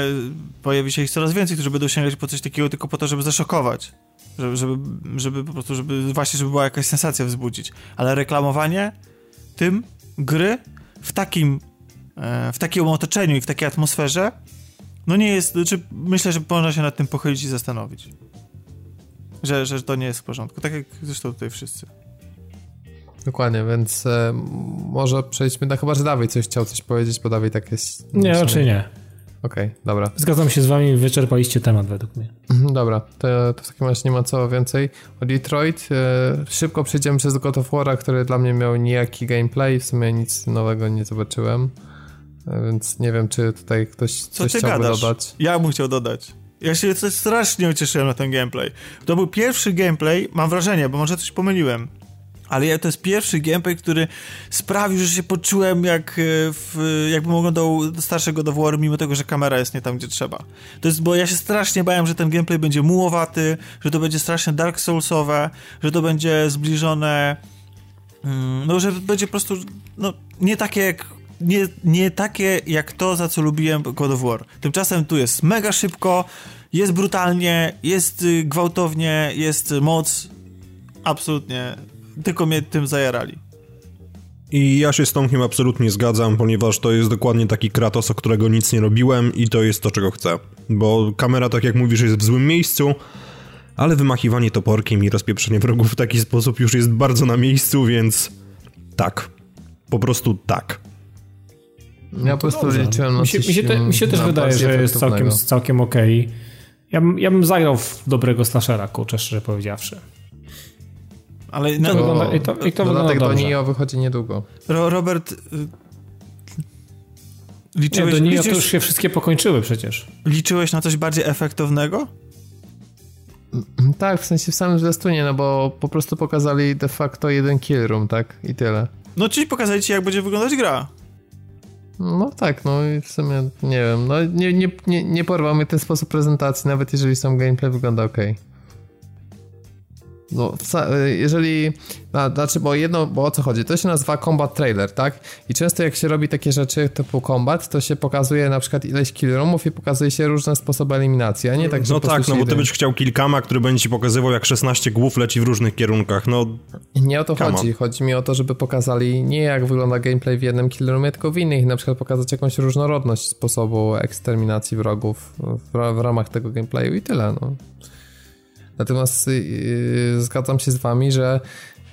pojawi się ich coraz więcej, którzy będą sięgać po coś takiego tylko po to, żeby zaszokować. Żeby, żeby, żeby po prostu, żeby właśnie, żeby była jakaś sensacja wzbudzić. Ale reklamowanie tym gry w takim w takim otoczeniu i w takiej atmosferze, no nie jest, znaczy myślę, że można się nad tym pochylić i zastanowić, że, że to nie jest w porządku, tak jak zresztą tutaj wszyscy. Dokładnie, więc e, może przejdźmy, na, chyba że Dawid coś chciał coś powiedzieć, bo Dawid tak jest... Nie, raczej nie. Okej, okay, dobra. Zgadzam się z wami, wyczerpaliście temat według mnie. Dobra, to, to w takim razie nie ma co więcej o Detroit. E, szybko przejdziemy przez God of War'a, który dla mnie miał nijaki gameplay, w sumie nic nowego nie zobaczyłem. Więc nie wiem, czy tutaj ktoś Co coś chciałby gadasz? dodać. Ja bym chciał dodać. Ja się coś strasznie ucieszyłem na ten gameplay. To był pierwszy gameplay, mam wrażenie, bo może coś pomyliłem, ale ja, to jest pierwszy gameplay, który sprawił, że się poczułem jak w, jakbym oglądał starszego God of War, mimo tego, że kamera jest nie tam, gdzie trzeba. To jest, bo ja się strasznie bałem, że ten gameplay będzie mułowaty, że to będzie strasznie Dark Soulsowe, że to będzie zbliżone, no, że będzie po prostu no, nie takie jak Nie, nie takie jak to, za co lubiłem God of War. Tymczasem tu jest mega szybko, jest brutalnie, jest gwałtownie, jest moc. Absolutnie. Tylko mnie tym zajarali. I ja się z Tomkiem absolutnie zgadzam, ponieważ to jest dokładnie taki Kratos, o którego nic nie robiłem i to jest to, czego chcę. Bo kamera, tak jak mówisz, jest w złym miejscu, ale wymachiwanie toporkiem i rozpieprzenie wrogów w taki sposób już jest bardzo na miejscu, więc tak. Po prostu tak. Ja po prostu liczyłem na mi się, coś, mi się, te, mi się też wydaje, że jest całkiem, całkiem okej. Okay. Ja, ja bym zagrał w dobrego slashera, kurczę, szczerze powiedziawszy. Ale no, to, i to, i to dodatek do Nio wychodzi niedługo. Ro, Robert... Liczyłeś, nie, do Nio to już się wszystkie pokończyły przecież. Liczyłeś na coś bardziej efektownego? Tak, w sensie w samym zwiastunie, no bo po prostu pokazali de facto jeden kill room, tak? I tyle. No czyli pokazali ci, jak będzie wyglądać gra. No tak, no i w sumie nie wiem, no nie, nie, nie, nie porwał mnie ten sposób prezentacji, nawet jeżeli sam gameplay wygląda okej. Okay. No, jeżeli, no, znaczy, bo jedno, bo o co chodzi, to się nazywa combat trailer, tak? I często jak się robi takie rzeczy typu combat, to się pokazuje na przykład ileś killroomów i pokazuje się różne sposoby eliminacji, a nie tak, że no tak, no bo ty byś chciał kilkama, który będzie ci pokazywał, jak szesnaście głów leci w różnych kierunkach, no... Nie o to chodzi, chodzi mi o to, żeby pokazali nie jak wygląda gameplay w jednym killroomie, tylko w innych, na przykład pokazać jakąś różnorodność sposobu eksterminacji wrogów w, w ramach tego gameplayu i tyle, no. Natomiast yy, zgadzam się z wami, że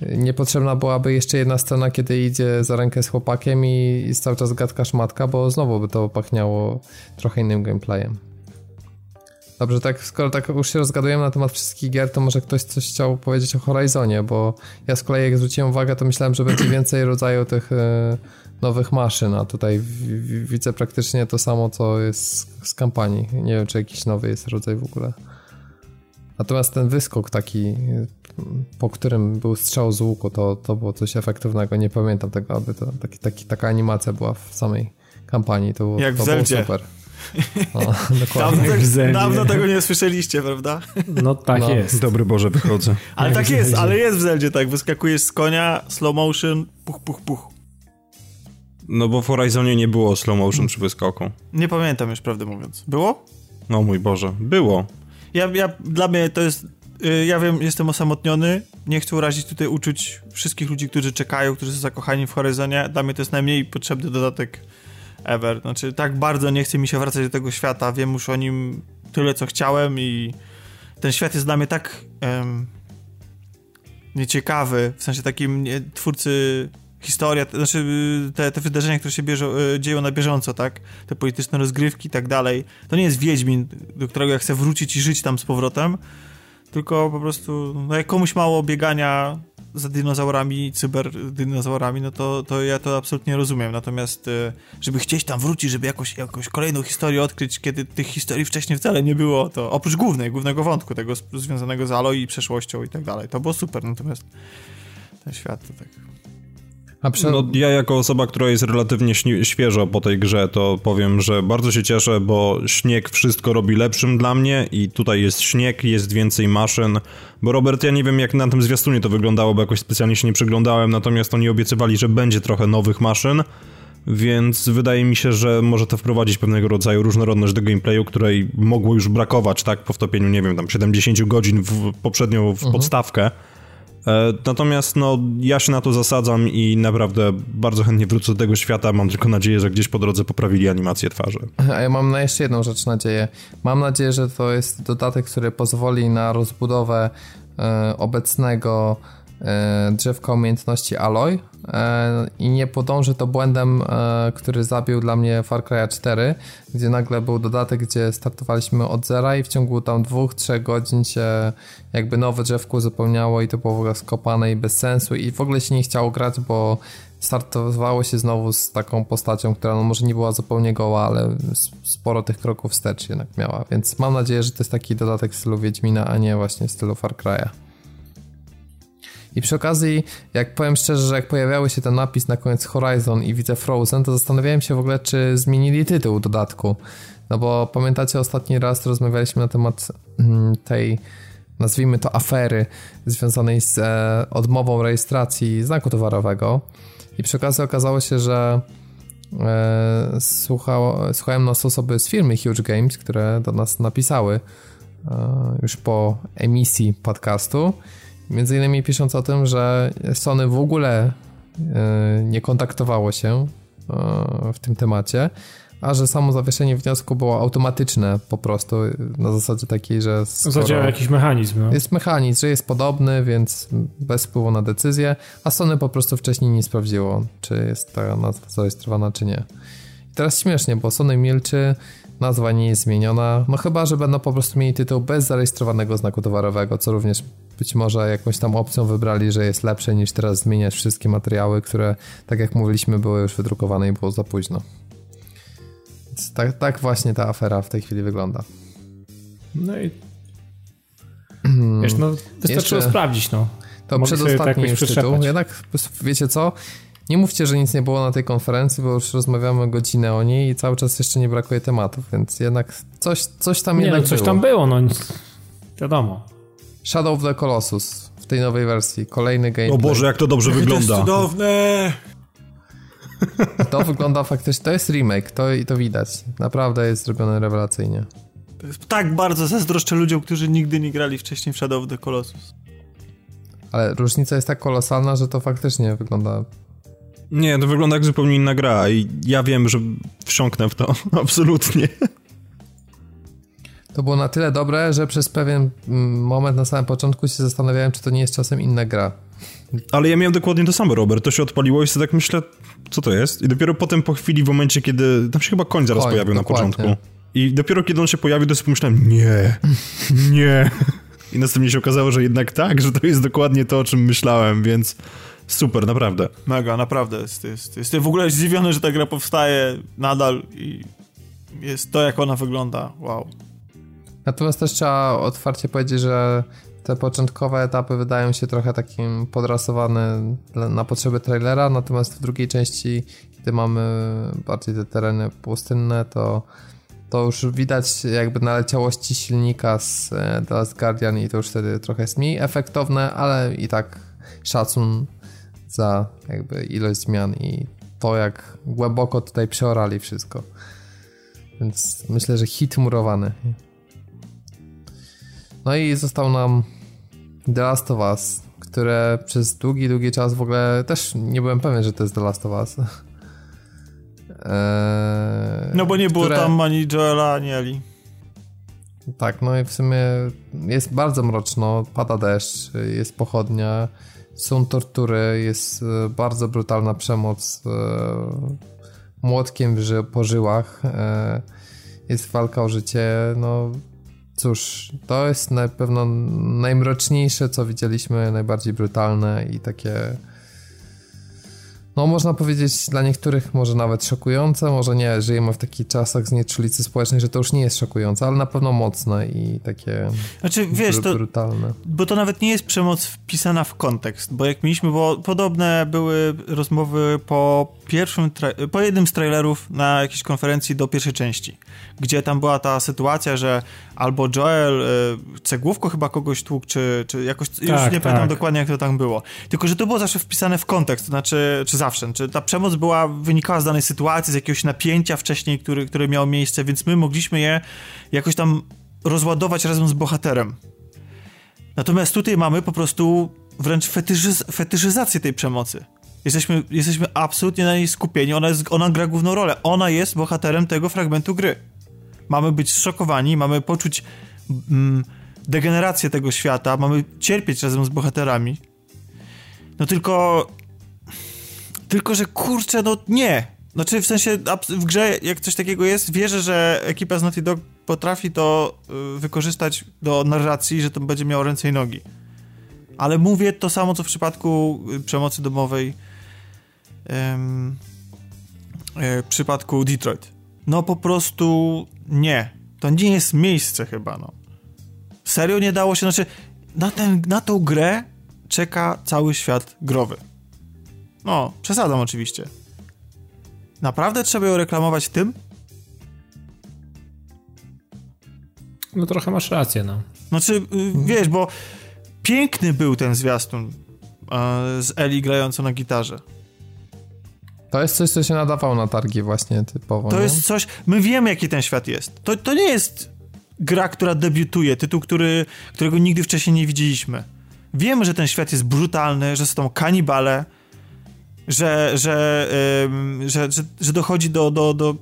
niepotrzebna byłaby jeszcze jedna scena, kiedy idzie za rękę z chłopakiem i jest cały czas gadka szmatka, bo znowu by to pachniało trochę innym gameplayem. Dobrze, tak skoro tak już się rozgadujemy na temat wszystkich gier, to może ktoś coś chciał powiedzieć o Horizonie, bo ja z kolei jak zwróciłem uwagę, to myślałem, że będzie więcej rodzaju tych yy, nowych maszyn, a tutaj w, w, widzę praktycznie to samo, co jest z, z kampanii. Nie wiem, czy jakiś nowy jest rodzaj w ogóle. Natomiast ten wyskok taki, po którym był strzał z łuku, to, to było coś efektywnego. Nie pamiętam tego, aby to, taki, taki, taka animacja była w samej kampanii. To, jak to w było super. No, dokładnie. Dawno, dawno tego nie słyszeliście, prawda? No tak no. jest. Dobry Boże, wychodzę. Ale jak tak jest, ale jest w Zeldzie tak. Wyskakujesz z konia, slow motion, puch, puch, puch. No bo w Horizonie nie było slow motion przy wyskoku. Nie pamiętam już, prawdę mówiąc. Było? No mój Boże, było. Ja, ja, dla mnie to jest, yy, ja wiem, jestem osamotniony, nie chcę urazić tutaj uczuć wszystkich ludzi, którzy czekają, którzy są zakochani w Horizonie. Dla mnie to jest najmniej potrzebny dodatek ever, znaczy tak bardzo nie chce mi się wracać do tego świata, wiem już o nim tyle, co chciałem i ten świat jest dla mnie tak em, nieciekawy, w sensie takim nie, twórcy... Historia, znaczy te, te wydarzenia, które się bieżą, dzieją na bieżąco, tak? Te polityczne rozgrywki i tak dalej. To nie jest Wiedźmin, do którego ja chcę wrócić i żyć tam z powrotem, tylko po prostu no jak komuś mało biegania za dinozaurami, cyberdinozaurami, no to, to ja to absolutnie rozumiem. Natomiast żeby chcieć tam wrócić, żeby jakoś, jakoś kolejną historię odkryć, kiedy tych historii wcześniej wcale nie było, to oprócz głównej, głównego wątku, tego związanego z Aloy i przeszłością i tak dalej, to było super, natomiast ten świat to tak... A przy... no, ja jako osoba, która jest relatywnie świeżo po tej grze, to powiem, że bardzo się cieszę, bo śnieg wszystko robi lepszym dla mnie i tutaj jest śnieg, jest więcej maszyn, bo Robert, ja nie wiem jak na tym zwiastunie to wyglądało, bo jakoś specjalnie się nie przyglądałem, natomiast oni obiecywali, że będzie trochę nowych maszyn, więc wydaje mi się, że może to wprowadzić pewnego rodzaju różnorodność do gameplayu, której mogło już brakować, tak, po wtopieniu, nie wiem, tam siedemdziesiąt godzin w poprzednią w mhm. podstawkę. Natomiast no, ja się na to zasadzam i naprawdę bardzo chętnie wrócę do tego świata. Mam tylko nadzieję, że gdzieś po drodze poprawili animację twarzy. A ja mam na jeszcze jedną rzecz nadzieję. Mam nadzieję, że to jest dodatek, który pozwoli na rozbudowę e, obecnego e, drzewka umiejętności Aloy e, i nie podąży to błędem, e, który zabił dla mnie Far Cry cztery, gdzie nagle był dodatek, gdzie startowaliśmy od zera i w ciągu tam dwóch, trzech godzin się jakby nowe drzewko uzupełniało i to było w ogóle skopane i bez sensu i w ogóle się nie chciało grać, bo startowało się znowu z taką postacią, która no może nie była zupełnie goła, ale sporo tych kroków wstecz jednak miała, więc mam nadzieję, że to jest taki dodatek w stylu Wiedźmina, a nie właśnie w stylu Far Cry'a. I przy okazji, jak powiem szczerze, że jak pojawiały się ten napis na koniec Horizon i widzę Frozen, to zastanawiałem się w ogóle, czy zmienili tytuł dodatku. No bo pamiętacie, ostatni raz rozmawialiśmy na temat tej, nazwijmy to, afery związanej z e, odmową rejestracji znaku towarowego. I przy okazji okazało się, że e, słuchało, słuchałem nas osoby z firmy Huge Games, które do nas napisały e, już po emisji podcastu. Między innymi pisząc o tym, że Sony w ogóle nie kontaktowało się w tym temacie, a że samo zawieszenie wniosku było automatyczne po prostu, na zasadzie takiej, że... Zadziała jakiś mechanizm. No. Jest mechanizm, że jest podobny, więc bez wpływu na decyzję, a Sony po prostu wcześniej nie sprawdziło, czy jest ta nazwa zarejestrowana, czy nie. I teraz śmiesznie, bo Sony milczy, nazwa nie jest zmieniona, no chyba, że będą po prostu mieli tytuł bez zarejestrowanego znaku towarowego, co również być może jakąś tam opcją wybrali, że jest lepsze niż teraz zmieniać wszystkie materiały, które, tak jak mówiliśmy, były już wydrukowane i było za późno. Więc tak, tak właśnie ta afera w tej chwili wygląda. No i... Wiesz, no, wystarczyło jeszcze... sprawdzić, no. To przedostatni już tytuł. Jednak, wiecie co? Nie mówcie, że nic nie było na tej konferencji, bo już rozmawiamy godzinę o niej i cały czas jeszcze nie brakuje tematów, więc jednak coś, coś tam nie, jednak no, coś było. Coś tam było, no nic. Wiadomo. Shadow of the Colossus w tej nowej wersji. Kolejny gameplay. O Boże, jak to dobrze jak wygląda. To jest cudowne. To wygląda faktycznie. To jest remake, to, to widać. Naprawdę jest zrobione rewelacyjnie. To jest tak bardzo zazdroszczę ludziom, którzy nigdy nie grali wcześniej w Shadow of the Colossus. Ale różnica jest tak kolosalna, że to faktycznie wygląda... Nie, to wygląda jak zupełnie inna gra i ja wiem, że wsiąknę w to. Absolutnie. To było na tyle dobre, że przez pewien moment na samym początku się zastanawiałem, czy to nie jest czasem inna gra. Ale ja miałem dokładnie to samo, Robert. To się odpaliło i sobie tak myślę, co to jest? I dopiero potem po chwili, w momencie, kiedy... Tam się chyba koń zaraz koń, pojawił dokładnie. Na początku. I dopiero kiedy on się pojawił, to sobie pomyślałem, nie, nie. I następnie się okazało, że jednak tak, że to jest dokładnie to, o czym myślałem, więc... Super, naprawdę. Mega, naprawdę. Jest, jest, jestem w ogóle zdziwiony, że ta gra powstaje nadal i jest to, jak ona wygląda. Wow. Natomiast też trzeba otwarcie powiedzieć, że te początkowe etapy wydają się trochę takim podrasowane na potrzeby trailera, natomiast w drugiej części, kiedy mamy bardziej te tereny pustynne, to, to już widać jakby naleciałości silnika z The Last Guardian i to już wtedy trochę jest mniej efektowne, ale i tak szacun za jakby ilość zmian i to, jak głęboko tutaj przeorali wszystko. Więc myślę, że hit murowany. No i został nam The Last of Us, które przez długi, długi czas w ogóle też nie byłem pewien, że to jest The Last of Us. Eee, no bo nie które... było tam ani Joela, ani Eli. Tak, no i w sumie jest bardzo mroczno, pada deszcz, jest pochodnia, są tortury, jest bardzo brutalna przemoc młotkiem po żyłach, jest walka o życie, no cóż, to jest na pewno najmroczniejsze, co widzieliśmy, najbardziej brutalne i takie, no można powiedzieć dla niektórych może nawet szokujące, może nie, żyjemy w takich czasach znieczulicy społecznej, że to już nie jest szokujące, ale na pewno mocne i takie znaczy, wiesz, br- brutalne. To, bo to nawet nie jest przemoc wpisana w kontekst, bo jak mieliśmy, bo podobne były rozmowy po pierwszym, tra- po jednym z trailerów na jakiejś konferencji do pierwszej części, gdzie tam była ta sytuacja, że albo Joel y, cegłówko chyba kogoś tłukł, czy, czy jakoś, tak, już nie tak. pamiętam dokładnie jak to tam było, tylko że to było zawsze wpisane w kontekst, to znaczy, czy zawsze, czy ta przemoc była, wynikała z danej sytuacji, z jakiegoś napięcia wcześniej, który, które miało miejsce, więc my mogliśmy je jakoś tam rozładować razem z bohaterem. Natomiast tutaj mamy po prostu wręcz fetyszyz- fetyszyzację tej przemocy. Jesteśmy, jesteśmy absolutnie na niej skupieni, ona, jest, ona gra główną rolę, ona jest bohaterem tego fragmentu gry. Mamy być zszokowani, mamy poczuć mm, degenerację tego świata, mamy cierpieć razem z bohaterami. No tylko... Tylko, że kurczę, no nie. Znaczy w sensie w grze jak coś takiego jest, wierzę, że ekipa z Naughty Dog potrafi to y, wykorzystać do narracji, że to będzie miało ręce i nogi. Ale mówię to samo, co w przypadku przemocy domowej ym, y, w przypadku Detroit. No po prostu nie. To nie jest miejsce chyba, no. Serio nie dało się, znaczy na, ten, na tą grę czeka cały świat growy. No, przesadzam oczywiście. Naprawdę trzeba ją reklamować tym? No trochę masz rację, no. Znaczy, wiesz, bo piękny był ten zwiastun z Eli grającą na gitarze. To jest coś, co się nadawało na targi właśnie typowo. To nie? Jest coś... My wiemy, jaki ten świat jest. To, to nie jest gra, która debiutuje, tytuł, który, którego nigdy wcześniej nie widzieliśmy. Wiemy, że ten świat jest brutalny, że są kanibale, Że, że, ym, że, że, że dochodzi do, do, do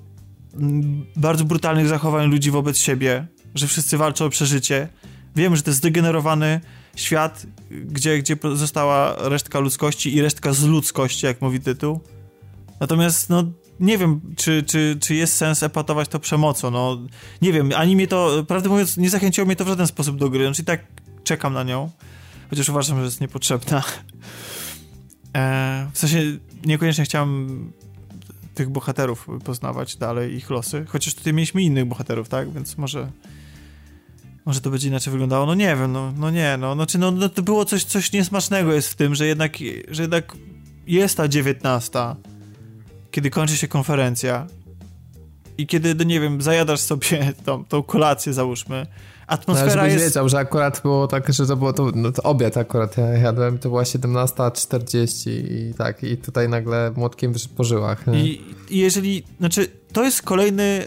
bardzo brutalnych zachowań ludzi wobec siebie, że wszyscy walczą o przeżycie. Wiemy, że to jest zdegenerowany świat, gdzie, gdzie została resztka ludzkości i resztka z ludzkości, jak mówi tytuł. Natomiast no, nie wiem, czy, czy, czy jest sens epatować to przemocą. No, nie wiem, ani mnie to, prawdę mówiąc, nie zachęciło mnie to w żaden sposób do gry. Znaczy i tak czekam na nią, chociaż uważam, że jest niepotrzebna. W sensie niekoniecznie chciałem tych bohaterów poznawać dalej, ich losy, chociaż tutaj mieliśmy innych bohaterów, tak, więc może może to będzie inaczej wyglądało, no nie wiem, no, no nie, no, znaczy, no, no to było coś, coś niesmacznego jest w tym, że jednak, że jednak jest ta dziewiętnasta, kiedy kończy się konferencja i kiedy, no nie wiem, zajadasz sobie tą, tą kolację, załóżmy, atmosfera no, jest... wiedział, że akurat było tak, że to było to, no to obiad akurat ja jadłem, to była siedemnasta czterdzieści i tak, i tutaj nagle młotkiem po żyłach. I, I jeżeli, znaczy to jest kolejny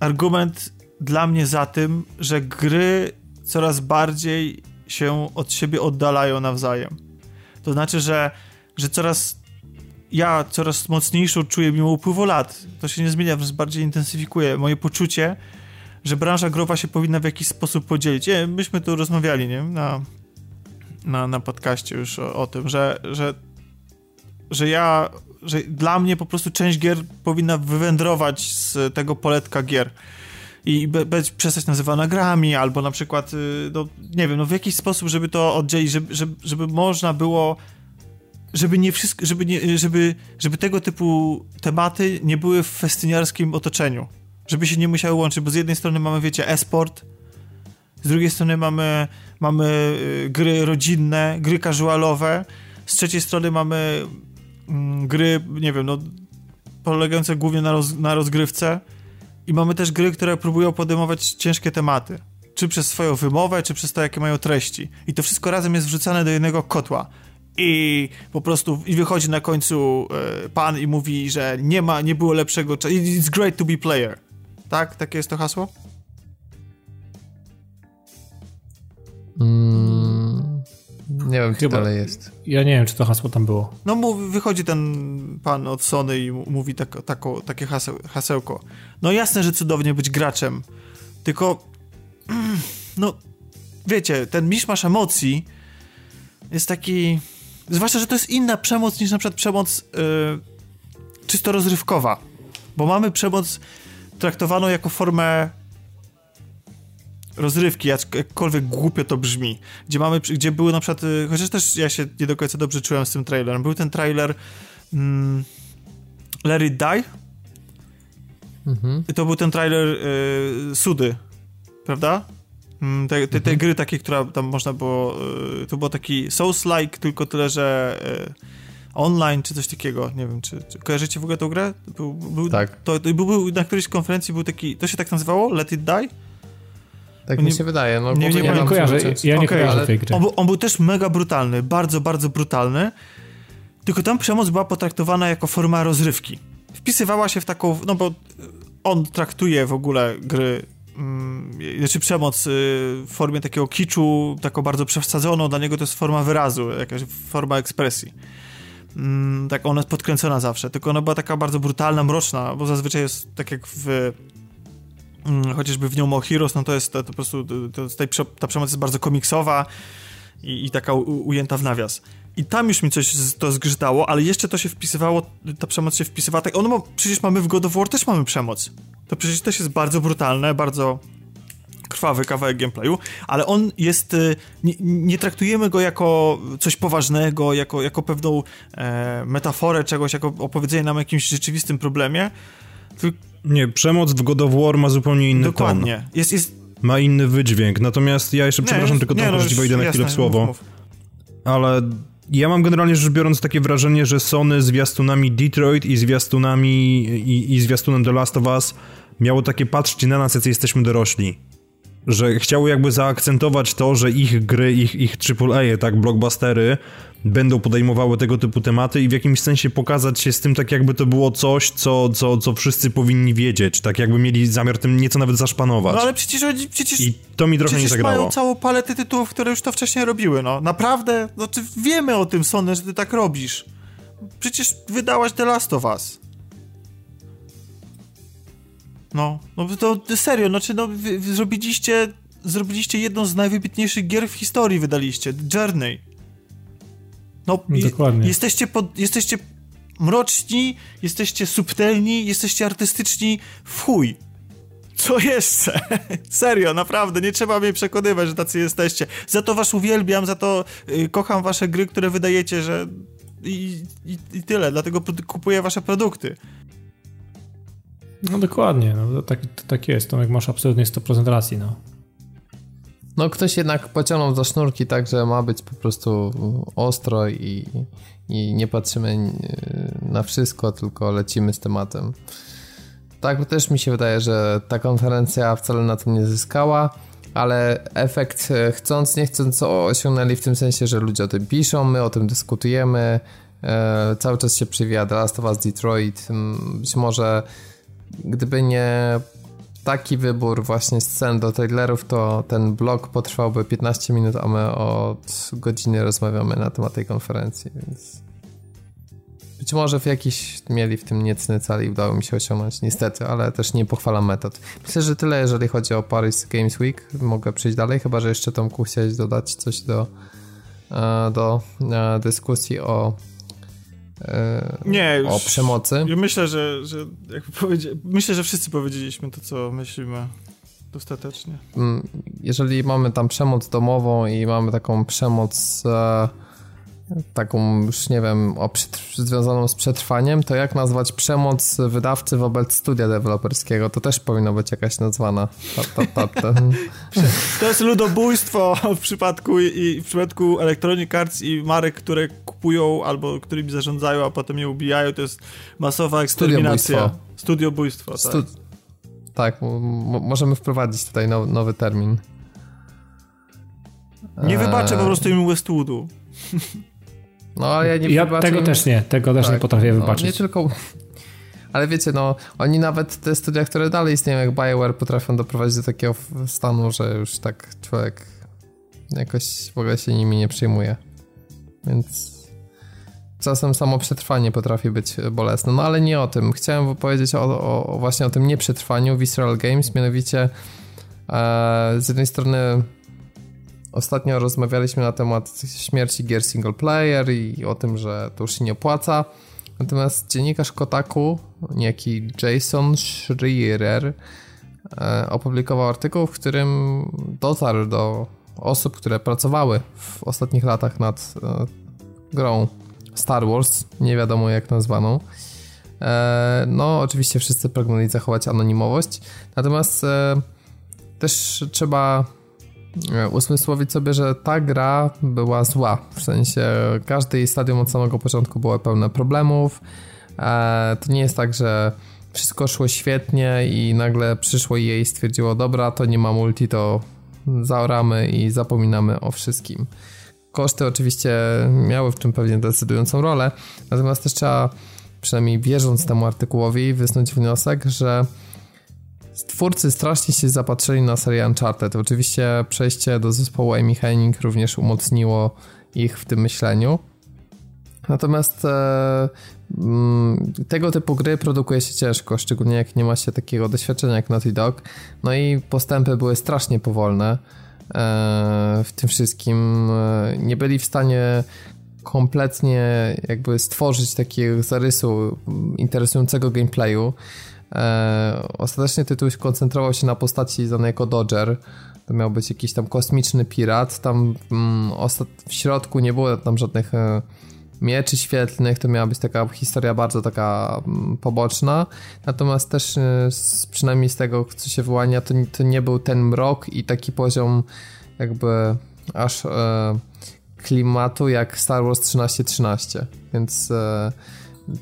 argument dla mnie za tym, że gry coraz bardziej się od siebie oddalają nawzajem. To znaczy, że, że coraz ja coraz mocniejszą czuję mimo upływu lat, to się nie zmienia, wręcz bardziej intensyfikuje moje poczucie, że branża growa się powinna w jakiś sposób podzielić. Nie, myśmy tu rozmawiali, nie? Na, na, na podcaście już o, o tym, że, że, że ja, że dla mnie po prostu część gier powinna wywędrować z tego poletka gier i be, być przestać nazywana grami, albo na przykład, no, nie wiem, no w jakiś sposób, żeby to oddzielić, żeby, żeby, żeby można było, żeby nie wszystko, żeby, nie, żeby, żeby tego typu tematy nie były w festyniarskim otoczeniu. Żeby się nie musiały łączyć, bo z jednej strony mamy, wiecie, e-sport, z drugiej strony mamy, mamy gry rodzinne, gry casualowe, z trzeciej strony mamy gry, nie wiem, no, polegające głównie na, roz, na rozgrywce i mamy też gry, które próbują podejmować ciężkie tematy, czy przez swoją wymowę, czy przez to, jakie mają treści. I to wszystko razem jest wrzucane do jednego kotła. I po prostu i wychodzi na końcu y, pan i mówi, że nie ma, nie było lepszego czasu. It's great to be player. Tak? Takie jest to hasło? Mm, nie wiem, czy dalej jest. Ja nie wiem, czy to hasło tam było. No mów, wychodzi ten pan od Sony i mówi tak, tako, takie haseł, hasełko. No jasne, że cudownie być graczem. Tylko mm, no wiecie, ten miszmasz emocji jest taki... Zwłaszcza, że to jest inna przemoc niż na przykład przemoc yy, czysto rozrywkowa. Bo mamy przemoc traktowaną jako formę rozrywki, jakkolwiek głupio to brzmi, gdzie mamy, gdzie były na przykład, chociaż też ja się nie do końca dobrze czułem z tym trailerem, był ten trailer mm, Let It Die, mhm. I to był ten trailer y, Sudy, prawda? Te, te, te mhm. gry takie, która tam można było, y, to było taki Souls-like, tylko tyle, że y, online czy coś takiego, nie wiem, czy, czy kojarzycie w ogóle tą grę? Był, był, tak. To, to był, na którejś konferencji był taki, to się tak nazywało? Let It Die? Tak nie, mi się wydaje. No, nie, nie, ja nie kojarzę, ja nie okay, kojarzę tej gry. On był, on był też mega brutalny, bardzo, bardzo brutalny, tylko tam przemoc była potraktowana jako forma rozrywki. Wpisywała się w taką, no bo on traktuje w ogóle gry, znaczy przemoc w formie takiego kiczu, taką bardzo przesadzoną, dla niego to jest forma wyrazu, jakaś forma ekspresji. Tak, ona jest podkręcona zawsze, tylko ona była taka bardzo brutalna, mroczna, bo zazwyczaj jest tak jak w chociażby w No More Heroes, no to jest to, to po prostu to, to, ta przemoc jest bardzo komiksowa i, i taka u, ujęta w nawias. I tam już mi coś z, to zgrzytało, ale jeszcze to się wpisywało, ta przemoc się wpisywała. Tak, ono ma, przecież mamy w God of War też mamy przemoc. To przecież też jest bardzo brutalne, bardzo krwawy kawałek gameplayu, ale on jest, nie, nie traktujemy go jako coś poważnego, jako, jako pewną e, metaforę czegoś, jako opowiedzenie nam o jakimś rzeczywistym problemie. Tylko... Nie, przemoc w God of War ma zupełnie inny Dokładnie. ton. Jest, jest... Ma inny wydźwięk, natomiast ja jeszcze, nie, przepraszam, jest, tylko tam no, wejdę na chwilę w słowo, mów, mów. ale... Ja mam generalnie rzecz biorąc takie wrażenie, że Sony zwiastunami Detroit i zwiastunami i, i zwiastunem The Last of Us miało takie patrzcie na nas, jacy jesteśmy dorośli. Że chciały jakby zaakcentować to, że ich gry, ich, ich triple A, tak, blockbustery będą podejmowały tego typu tematy i w jakimś sensie pokazać się z tym tak jakby to było coś, co, co, co wszyscy powinni wiedzieć, tak jakby mieli zamiar tym nieco nawet zaszpanować. No ale przecież, przecież i to mi trochę nie zagrało. Mają całą paletę tytułów, które już to wcześniej robiły, no. Naprawdę, znaczy wiemy o tym, Sony, że ty tak robisz. Przecież wydałaś The Last of Us. No, no to serio, znaczy no wy, wy zrobiliście, zrobiliście jedną z najwybitniejszych gier w historii, wydaliście, Journey. No, Dokładnie. Jesteście, pod, jesteście mroczni, jesteście subtelni, jesteście artystyczni w chuj. Co jeszcze? Serio, naprawdę, nie trzeba mnie przekonywać, że tacy jesteście. Za to was uwielbiam, za to yy, kocham wasze gry, które wydajecie, że... I, i, i tyle, dlatego kupuję wasze produkty. No dokładnie, no, tak, tak jest, Tomek, masz absolutnie sto procent racji, no. No ktoś jednak pociągnął za sznurki tak, że ma być po prostu ostro i, i nie patrzymy na wszystko, tylko lecimy z tematem. Tak też mi się wydaje, że ta konferencja wcale na tym nie zyskała, ale efekt chcąc, nie chcąc osiągnęli w tym sensie, że ludzie o tym piszą, my o tym dyskutujemy, e, cały czas się przywija The Last of Us, Detroit, być może gdyby nie... taki wybór właśnie scen do trailerów, to ten blog potrwałby piętnaście minut, a my od godziny rozmawiamy na temat tej konferencji, więc być może w jakiś mieli w tym niecny cel i udało mi się osiągnąć, niestety, ale też nie pochwalam metod. Myślę, że tyle, jeżeli chodzi o Paris Games Week. Mogę przejść dalej, chyba że jeszcze Tomku chciałeś dodać coś do, do dyskusji o Nie, o już, przemocy. Myślę, że, że jak powiedzie, myślę, że wszyscy powiedzieliśmy to, co myślimy dostatecznie. Jeżeli mamy tam przemoc domową i mamy taką przemoc e, taką już nie wiem o, związaną z przetrwaniem, to jak nazwać przemoc wydawcy wobec studia deweloperskiego? To też powinno być jakaś nazwana. Ta, ta, ta, ta. To jest ludobójstwo w przypadku, i w przypadku Electronic Arts i marek, które kupują albo którymi zarządzają, a potem je ubijają. To jest masowa eksterminacja. Studiobójstwo. Studiobójstwo, tak. Stu- tak, m- możemy wprowadzić tutaj nowy, nowy termin. Nie wybaczę eee... po prostu im Westwoodu. No, ale ja nie ja wybaczę tego im... też nie, tego też tak, nie potrafię no, wybaczyć. Nie tylko... Ale wiecie, no, oni nawet te studia, które dalej istnieją, jak BioWare, potrafią doprowadzić do takiego stanu, że już tak człowiek jakoś w ogóle się nimi nie przejmuje. Więc... czasem samo przetrwanie potrafi być bolesne, no ale nie o tym. Chciałem powiedzieć o, o, o właśnie o tym nieprzetrwaniu Visceral Games, mianowicie e, z jednej strony ostatnio rozmawialiśmy na temat śmierci gier single player i o tym, że to już się nie opłaca, natomiast dziennikarz Kotaku, niejaki Jason Schreier, opublikował artykuł, w którym dotarł do osób, które pracowały w ostatnich latach nad grą Star Wars, nie wiadomo jak nazwaną. No oczywiście wszyscy pragnęli zachować anonimowość, natomiast też trzeba usmysłowić sobie, że ta gra była zła, w sensie każde jej stadium od samego początku było pełne problemów. To nie jest tak, że wszystko szło świetnie i nagle przyszło jej i stwierdziło, dobra, to nie ma multi, to zaoramy i zapominamy o wszystkim. Koszty oczywiście miały w tym pewnie decydującą rolę, natomiast też trzeba, przynajmniej wierząc temu artykułowi, wysnuć wniosek, że twórcy strasznie się zapatrzyli na serię Uncharted. Oczywiście przejście do zespołu Amy Hennig również umocniło ich w tym myśleniu. Natomiast e, m, tego typu gry produkuje się ciężko, szczególnie jak nie ma się takiego doświadczenia jak Naughty Dog. No i postępy były strasznie powolne e, w tym wszystkim. E, nie byli w stanie kompletnie jakby stworzyć takiego zarysu interesującego gameplayu. E, ostatecznie tytuł koncentrował się na postaci znanej jako Dodger. To miał być jakiś tam kosmiczny pirat. Tam m, ostat- w środku nie było tam żadnych e, mieczy świetlnych, to miała być taka historia bardzo taka poboczna, natomiast też przynajmniej z tego, co się wyłania, to, to nie był ten mrok i taki poziom jakby aż e, klimatu jak Star Wars trzynaście trzynaście, więc e,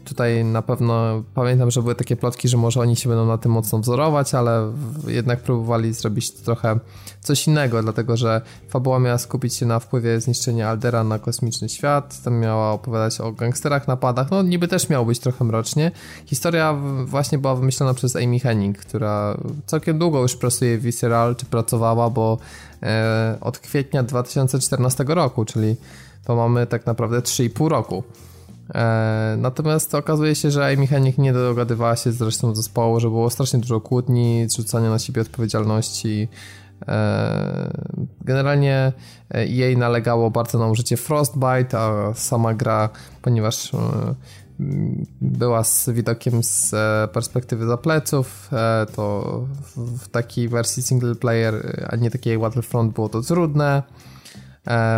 tutaj na pewno pamiętam, że były takie plotki, że może oni się będą na tym mocno wzorować, ale jednak próbowali zrobić trochę coś innego, dlatego że fabuła miała skupić się na wpływie zniszczenia Aldera na kosmiczny świat, tam miała opowiadać o gangsterach, napadach, no niby też miało być trochę mrocznie. Historia właśnie była wymyślona przez Amy Hennig, która całkiem długo już pracuje w Visceral, czy pracowała, bo e, od kwietnia dwa tysiące czternastego roku, czyli to mamy tak naprawdę trzy i pół roku. Natomiast okazuje się, że Amy Hennig nie dogadywała się z resztą zespołu, że było strasznie dużo kłótni, rzucania na siebie odpowiedzialności. Generalnie jej nalegało bardzo na użycie Frostbite, a sama gra, ponieważ była z widokiem z perspektywy zapleców, to w takiej wersji single player, a nie takiej Battlefront, było to trudne.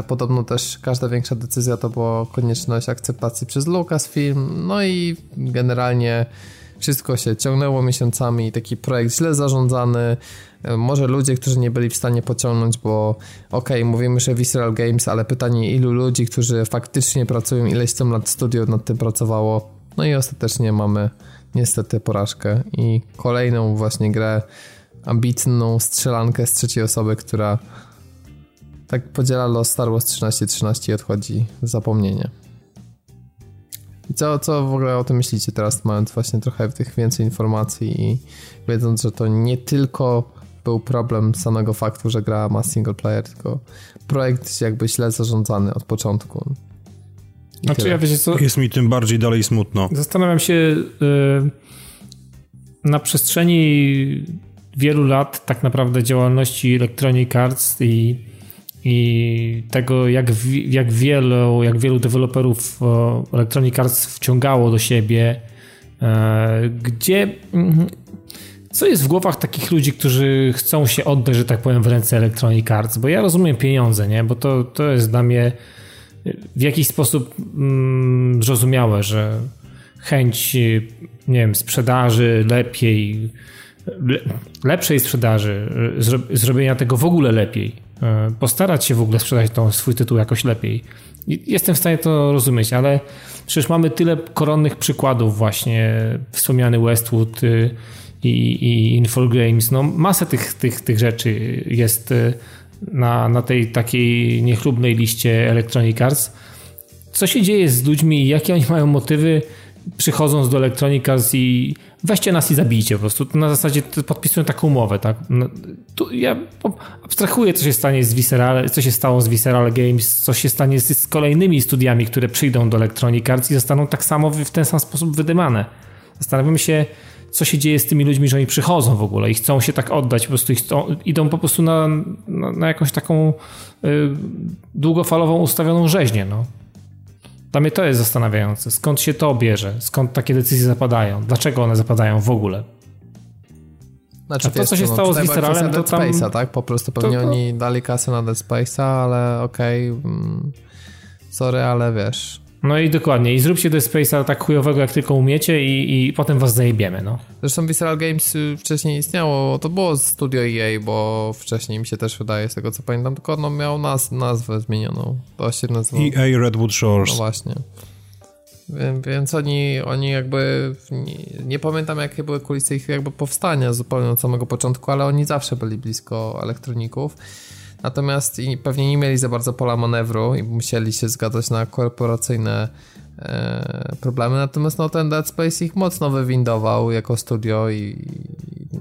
Podobno też każda większa decyzja to była konieczność akceptacji przez Lucasfilm, no i generalnie wszystko się ciągnęło miesiącami, taki projekt źle zarządzany, może ludzie, którzy nie byli w stanie pociągnąć, bo okej, okay, mówimy, że Visceral Games, ale pytanie, ilu ludzi, którzy faktycznie pracują, ileś tam lat studio nad tym pracowało, no i ostatecznie mamy niestety porażkę i kolejną właśnie grę, ambitną strzelankę z trzeciej osoby, która tak podziela los Star Wars trzynaście trzynaście i odchodzi w zapomnienie. I co, co w ogóle o tym myślicie teraz, mając właśnie trochę tych więcej informacji i wiedząc, że to nie tylko był problem samego faktu, że gra ma single player, tylko projekt jakby źle zarządzany od początku. I znaczy, ja wiecie co? Jest mi tym bardziej dalej smutno. Zastanawiam się yy, na przestrzeni wielu lat tak naprawdę działalności Electronic Arts i i tego, jak, jak, wielu, jak wielu deweloperów Electronic Arts wciągało do siebie, gdzie co jest w głowach takich ludzi, którzy chcą się oddać, że tak powiem, w ręce Electronic Arts, bo ja rozumiem pieniądze, nie? Bo to, to jest dla mnie w jakiś sposób mm, zrozumiałe, że chęć, nie wiem, sprzedaży lepiej, lepszej sprzedaży, zrobienia tego w ogóle lepiej, postarać się w ogóle sprzedać tą swój tytuł jakoś lepiej. Jestem w stanie to rozumieć, ale przecież mamy tyle koronnych przykładów właśnie, wspomniany Westwood i, i Infogrames, no masę tych, tych, tych rzeczy jest na, na tej takiej niechlubnej liście Electronic Arts. Co się dzieje z ludźmi, jakie oni mają motywy, przychodząc do Electronic Arts i weźcie nas i zabijcie po prostu. Na zasadzie podpisują taką umowę, tak? No, tu ja abstrahuję, co się stanie z Visceral, co się stało z Visceral Games, co się stanie z, z kolejnymi studiami, które przyjdą do Electronic Arts i zostaną tak samo w ten sam sposób wydymane. Zastanawiam się, co się dzieje z tymi ludźmi, że oni przychodzą w ogóle i chcą się tak oddać, po prostu chcą, idą po prostu na, na, na jakąś taką y, długofalową ustawioną rzeźnię, no. Dla mnie to jest zastanawiające. Skąd się to bierze? Skąd takie decyzje zapadają? Dlaczego one zapadają w ogóle? Znaczy, a to, co się no, stało z Visceralem, to tam... Space'a, tak? Po prostu pewnie to, to... oni dali kasę na Dead Space'a, ale okej, okay, mm, sorry, ale wiesz... No i dokładnie. I zróbcie Dead Space'a tak chujowego, jak tylko umiecie i, i potem was zajebiemy, no. Zresztą Visceral Games wcześniej istniało, to było studio E A, bo wcześniej mi się też wydaje, z tego co pamiętam, tylko ono miało naz- nazwę zmienioną. To się nazywało... E A Redwood Shores. No właśnie. Więc oni, oni jakby, nie, nie pamiętam jakie były kulisy ich jakby powstania zupełnie od samego początku, ale oni zawsze byli blisko elektroników. Natomiast i pewnie nie mieli za bardzo pola manewru i musieli się zgadzać na korporacyjne e, problemy. Natomiast no, ten Dead Space ich mocno wywindował jako studio i,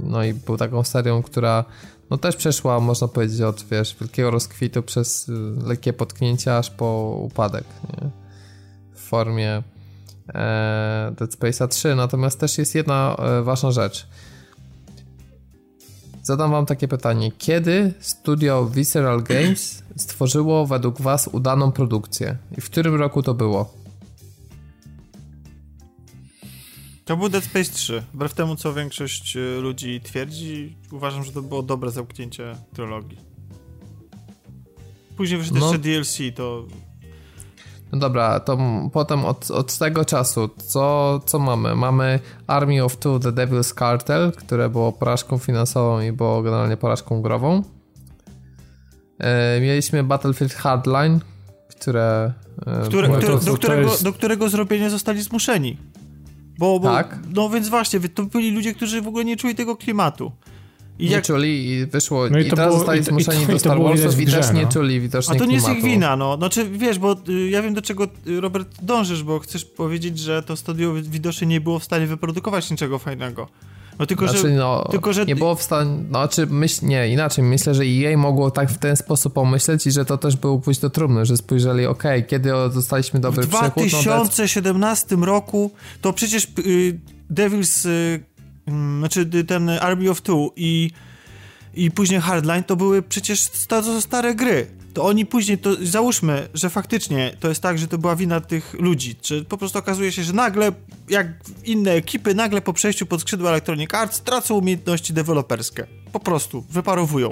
no, i był taką serią, która no, też przeszła, można powiedzieć, od wiesz, wielkiego rozkwitu przez lekkie potknięcia aż po upadek, nie? W formie e, Dead Space'a trzy. Natomiast też jest jedna e, ważna rzecz. Zadam wam takie pytanie. Kiedy studio Visceral Games stworzyło według was udaną produkcję? I w którym roku to było? To był Dead Space trzy. Wbrew temu, co większość ludzi twierdzi, uważam, że to było dobre zamknięcie trylogii. Później wyszedł no. jeszcze D L C, to... No dobra, to potem od, od tego czasu, co, co mamy? Mamy Army of Two, The Devil's Cartel, które było porażką finansową i było generalnie porażką grową. E, mieliśmy Battlefield Hardline, które... E, które, które to, do, którego, jest... do którego zrobienia zostali zmuszeni. Bo, bo, tak. No więc właśnie, to byli ludzie, którzy w ogóle nie czuli tego klimatu. I nie jak... czuli i wyszło, no i, i teraz było, zostali zmuszeni do Star Warsów i też nie czuli widocznie klimatu. A to nie klimatu. Jest ich wina, no. Znaczy, wiesz, bo y, ja wiem, do czego, y, Robert, dążysz, bo chcesz powiedzieć, że to studio widocznie nie było w stanie wyprodukować niczego fajnego. No tylko, znaczy, że... No, tylko, że... nie było w stanie... Znaczy, myśl, nie, inaczej. Myślę, że E A mogło tak w ten sposób pomyśleć i że to też było pójść do trumny, że spojrzeli, okej, okay, kiedy dostaliśmy dobry przykład... W dwa tysiące siedemnastym roku to przecież y, Devils... Y, Znaczy ten Army of Two i, i później Hardline to były przecież stare, stare gry. To oni później, to załóżmy, że faktycznie to jest tak, że to była wina tych ludzi. Czy po prostu okazuje się, że nagle, jak inne ekipy, nagle po przejściu pod skrzydła Electronic Arts tracą umiejętności deweloperskie. Po prostu, wyparowują.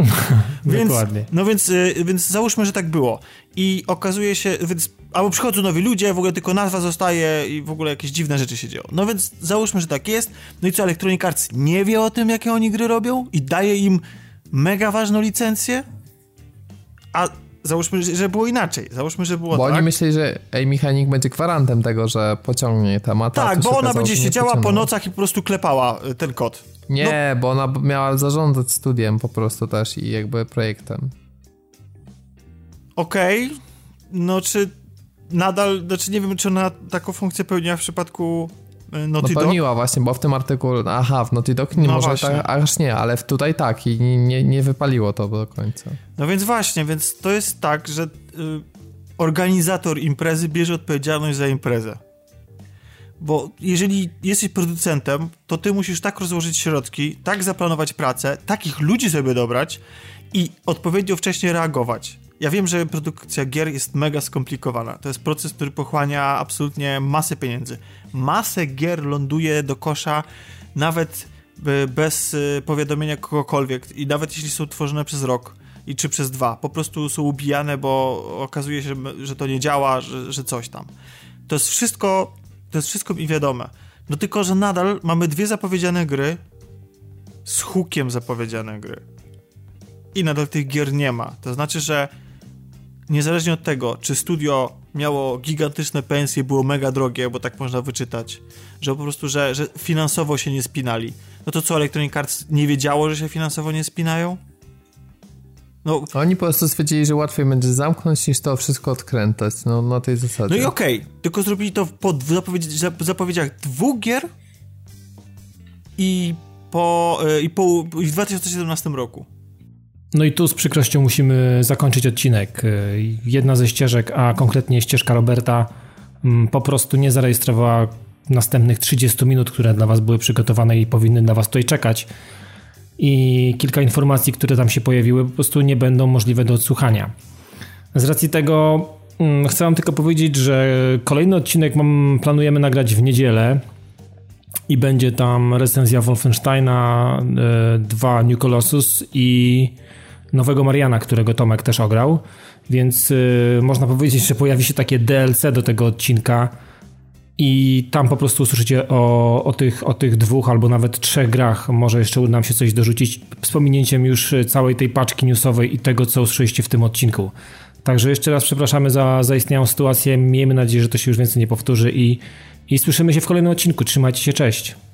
Więc, dokładnie. No więc, więc załóżmy, że tak było. I okazuje się, więc, albo przychodzą nowi ludzie, w ogóle tylko nazwa zostaje i w ogóle jakieś dziwne rzeczy się dzieją. No więc załóżmy, że tak jest. No i co, Electronic Arts nie wie o tym, jakie oni gry robią i daje im mega ważną licencję? A załóżmy, że było inaczej. Załóżmy, że było bo tak. Bo oni myśleli, że ej, mechanik będzie gwarantem tego, że pociągnie temat. Tak, bo ona będzie siedziała po nocach i po prostu klepała ten kod. Nie, no. Bo ona miała zarządzać studiem po prostu też i jakby projektem. Okej. Okay. No czy nadal, znaczy nie wiem, czy ona taką funkcję pełniła w przypadku Naughty Dog? No pełniła właśnie, bo w tym artykule, aha, w Naughty Dog nie no może właśnie. Tak, aż nie, ale tutaj tak i nie, nie wypaliło to do końca. No więc właśnie, więc to jest tak, że y, organizator imprezy bierze odpowiedzialność za imprezę. Bo jeżeli jesteś producentem, to ty musisz tak rozłożyć środki, tak zaplanować pracę, takich ludzi sobie dobrać i odpowiednio wcześnie reagować. Ja wiem, że produkcja gier jest mega skomplikowana. To jest proces, który pochłania absolutnie masę pieniędzy. Masę gier ląduje do kosza nawet bez powiadomienia kogokolwiek i nawet jeśli są tworzone przez rok i czy przez dwa. Po prostu są ubijane, bo okazuje się, że to nie działa, że, że coś tam. To jest wszystko... To jest wszystko mi wiadome. No tylko, że nadal mamy dwie zapowiedziane gry z hukiem zapowiedziane gry. I nadal tych gier nie ma. To znaczy, że niezależnie od tego, czy studio miało gigantyczne pensje, było mega drogie, bo tak można wyczytać, że po prostu, że, że finansowo się nie spinali. No to co, Electronic Arts nie wiedziało, że się finansowo nie spinają? No. Oni po prostu stwierdzili, że łatwiej będzie zamknąć niż to wszystko odkrętać, no na tej zasadzie. No i okej, okay. Tylko zrobili to po zapowiedzi- zapowiedziach dwóch gier i po, i po i w dwa tysiące siedemnastym roku. No i tu z przykrością musimy zakończyć odcinek. Jedna ze ścieżek, a konkretnie ścieżka Roberta, po prostu nie zarejestrowała następnych trzydziestu minut, które dla was były przygotowane i powinny dla was tutaj czekać. I kilka informacji, które tam się pojawiły, po prostu nie będą możliwe do odsłuchania. Z racji tego hmm, chcę wam tylko powiedzieć, że kolejny odcinek mam, planujemy nagrać w niedzielę i będzie tam recenzja Wolfensteina dwa New Colossus i nowego Mariana, którego Tomek też ograł, więc można powiedzieć, że pojawi się takie D L C do tego odcinka i tam po prostu usłyszycie o, o, tych, o tych dwóch albo nawet trzech grach. Może jeszcze uda nam się coś dorzucić z pominięciem już całej tej paczki newsowej i tego, co usłyszeliście w tym odcinku. Także jeszcze raz przepraszamy za zaistniałą sytuację. Miejmy nadzieję, że to się już więcej nie powtórzy i, i słyszymy się w kolejnym odcinku. Trzymajcie się, cześć!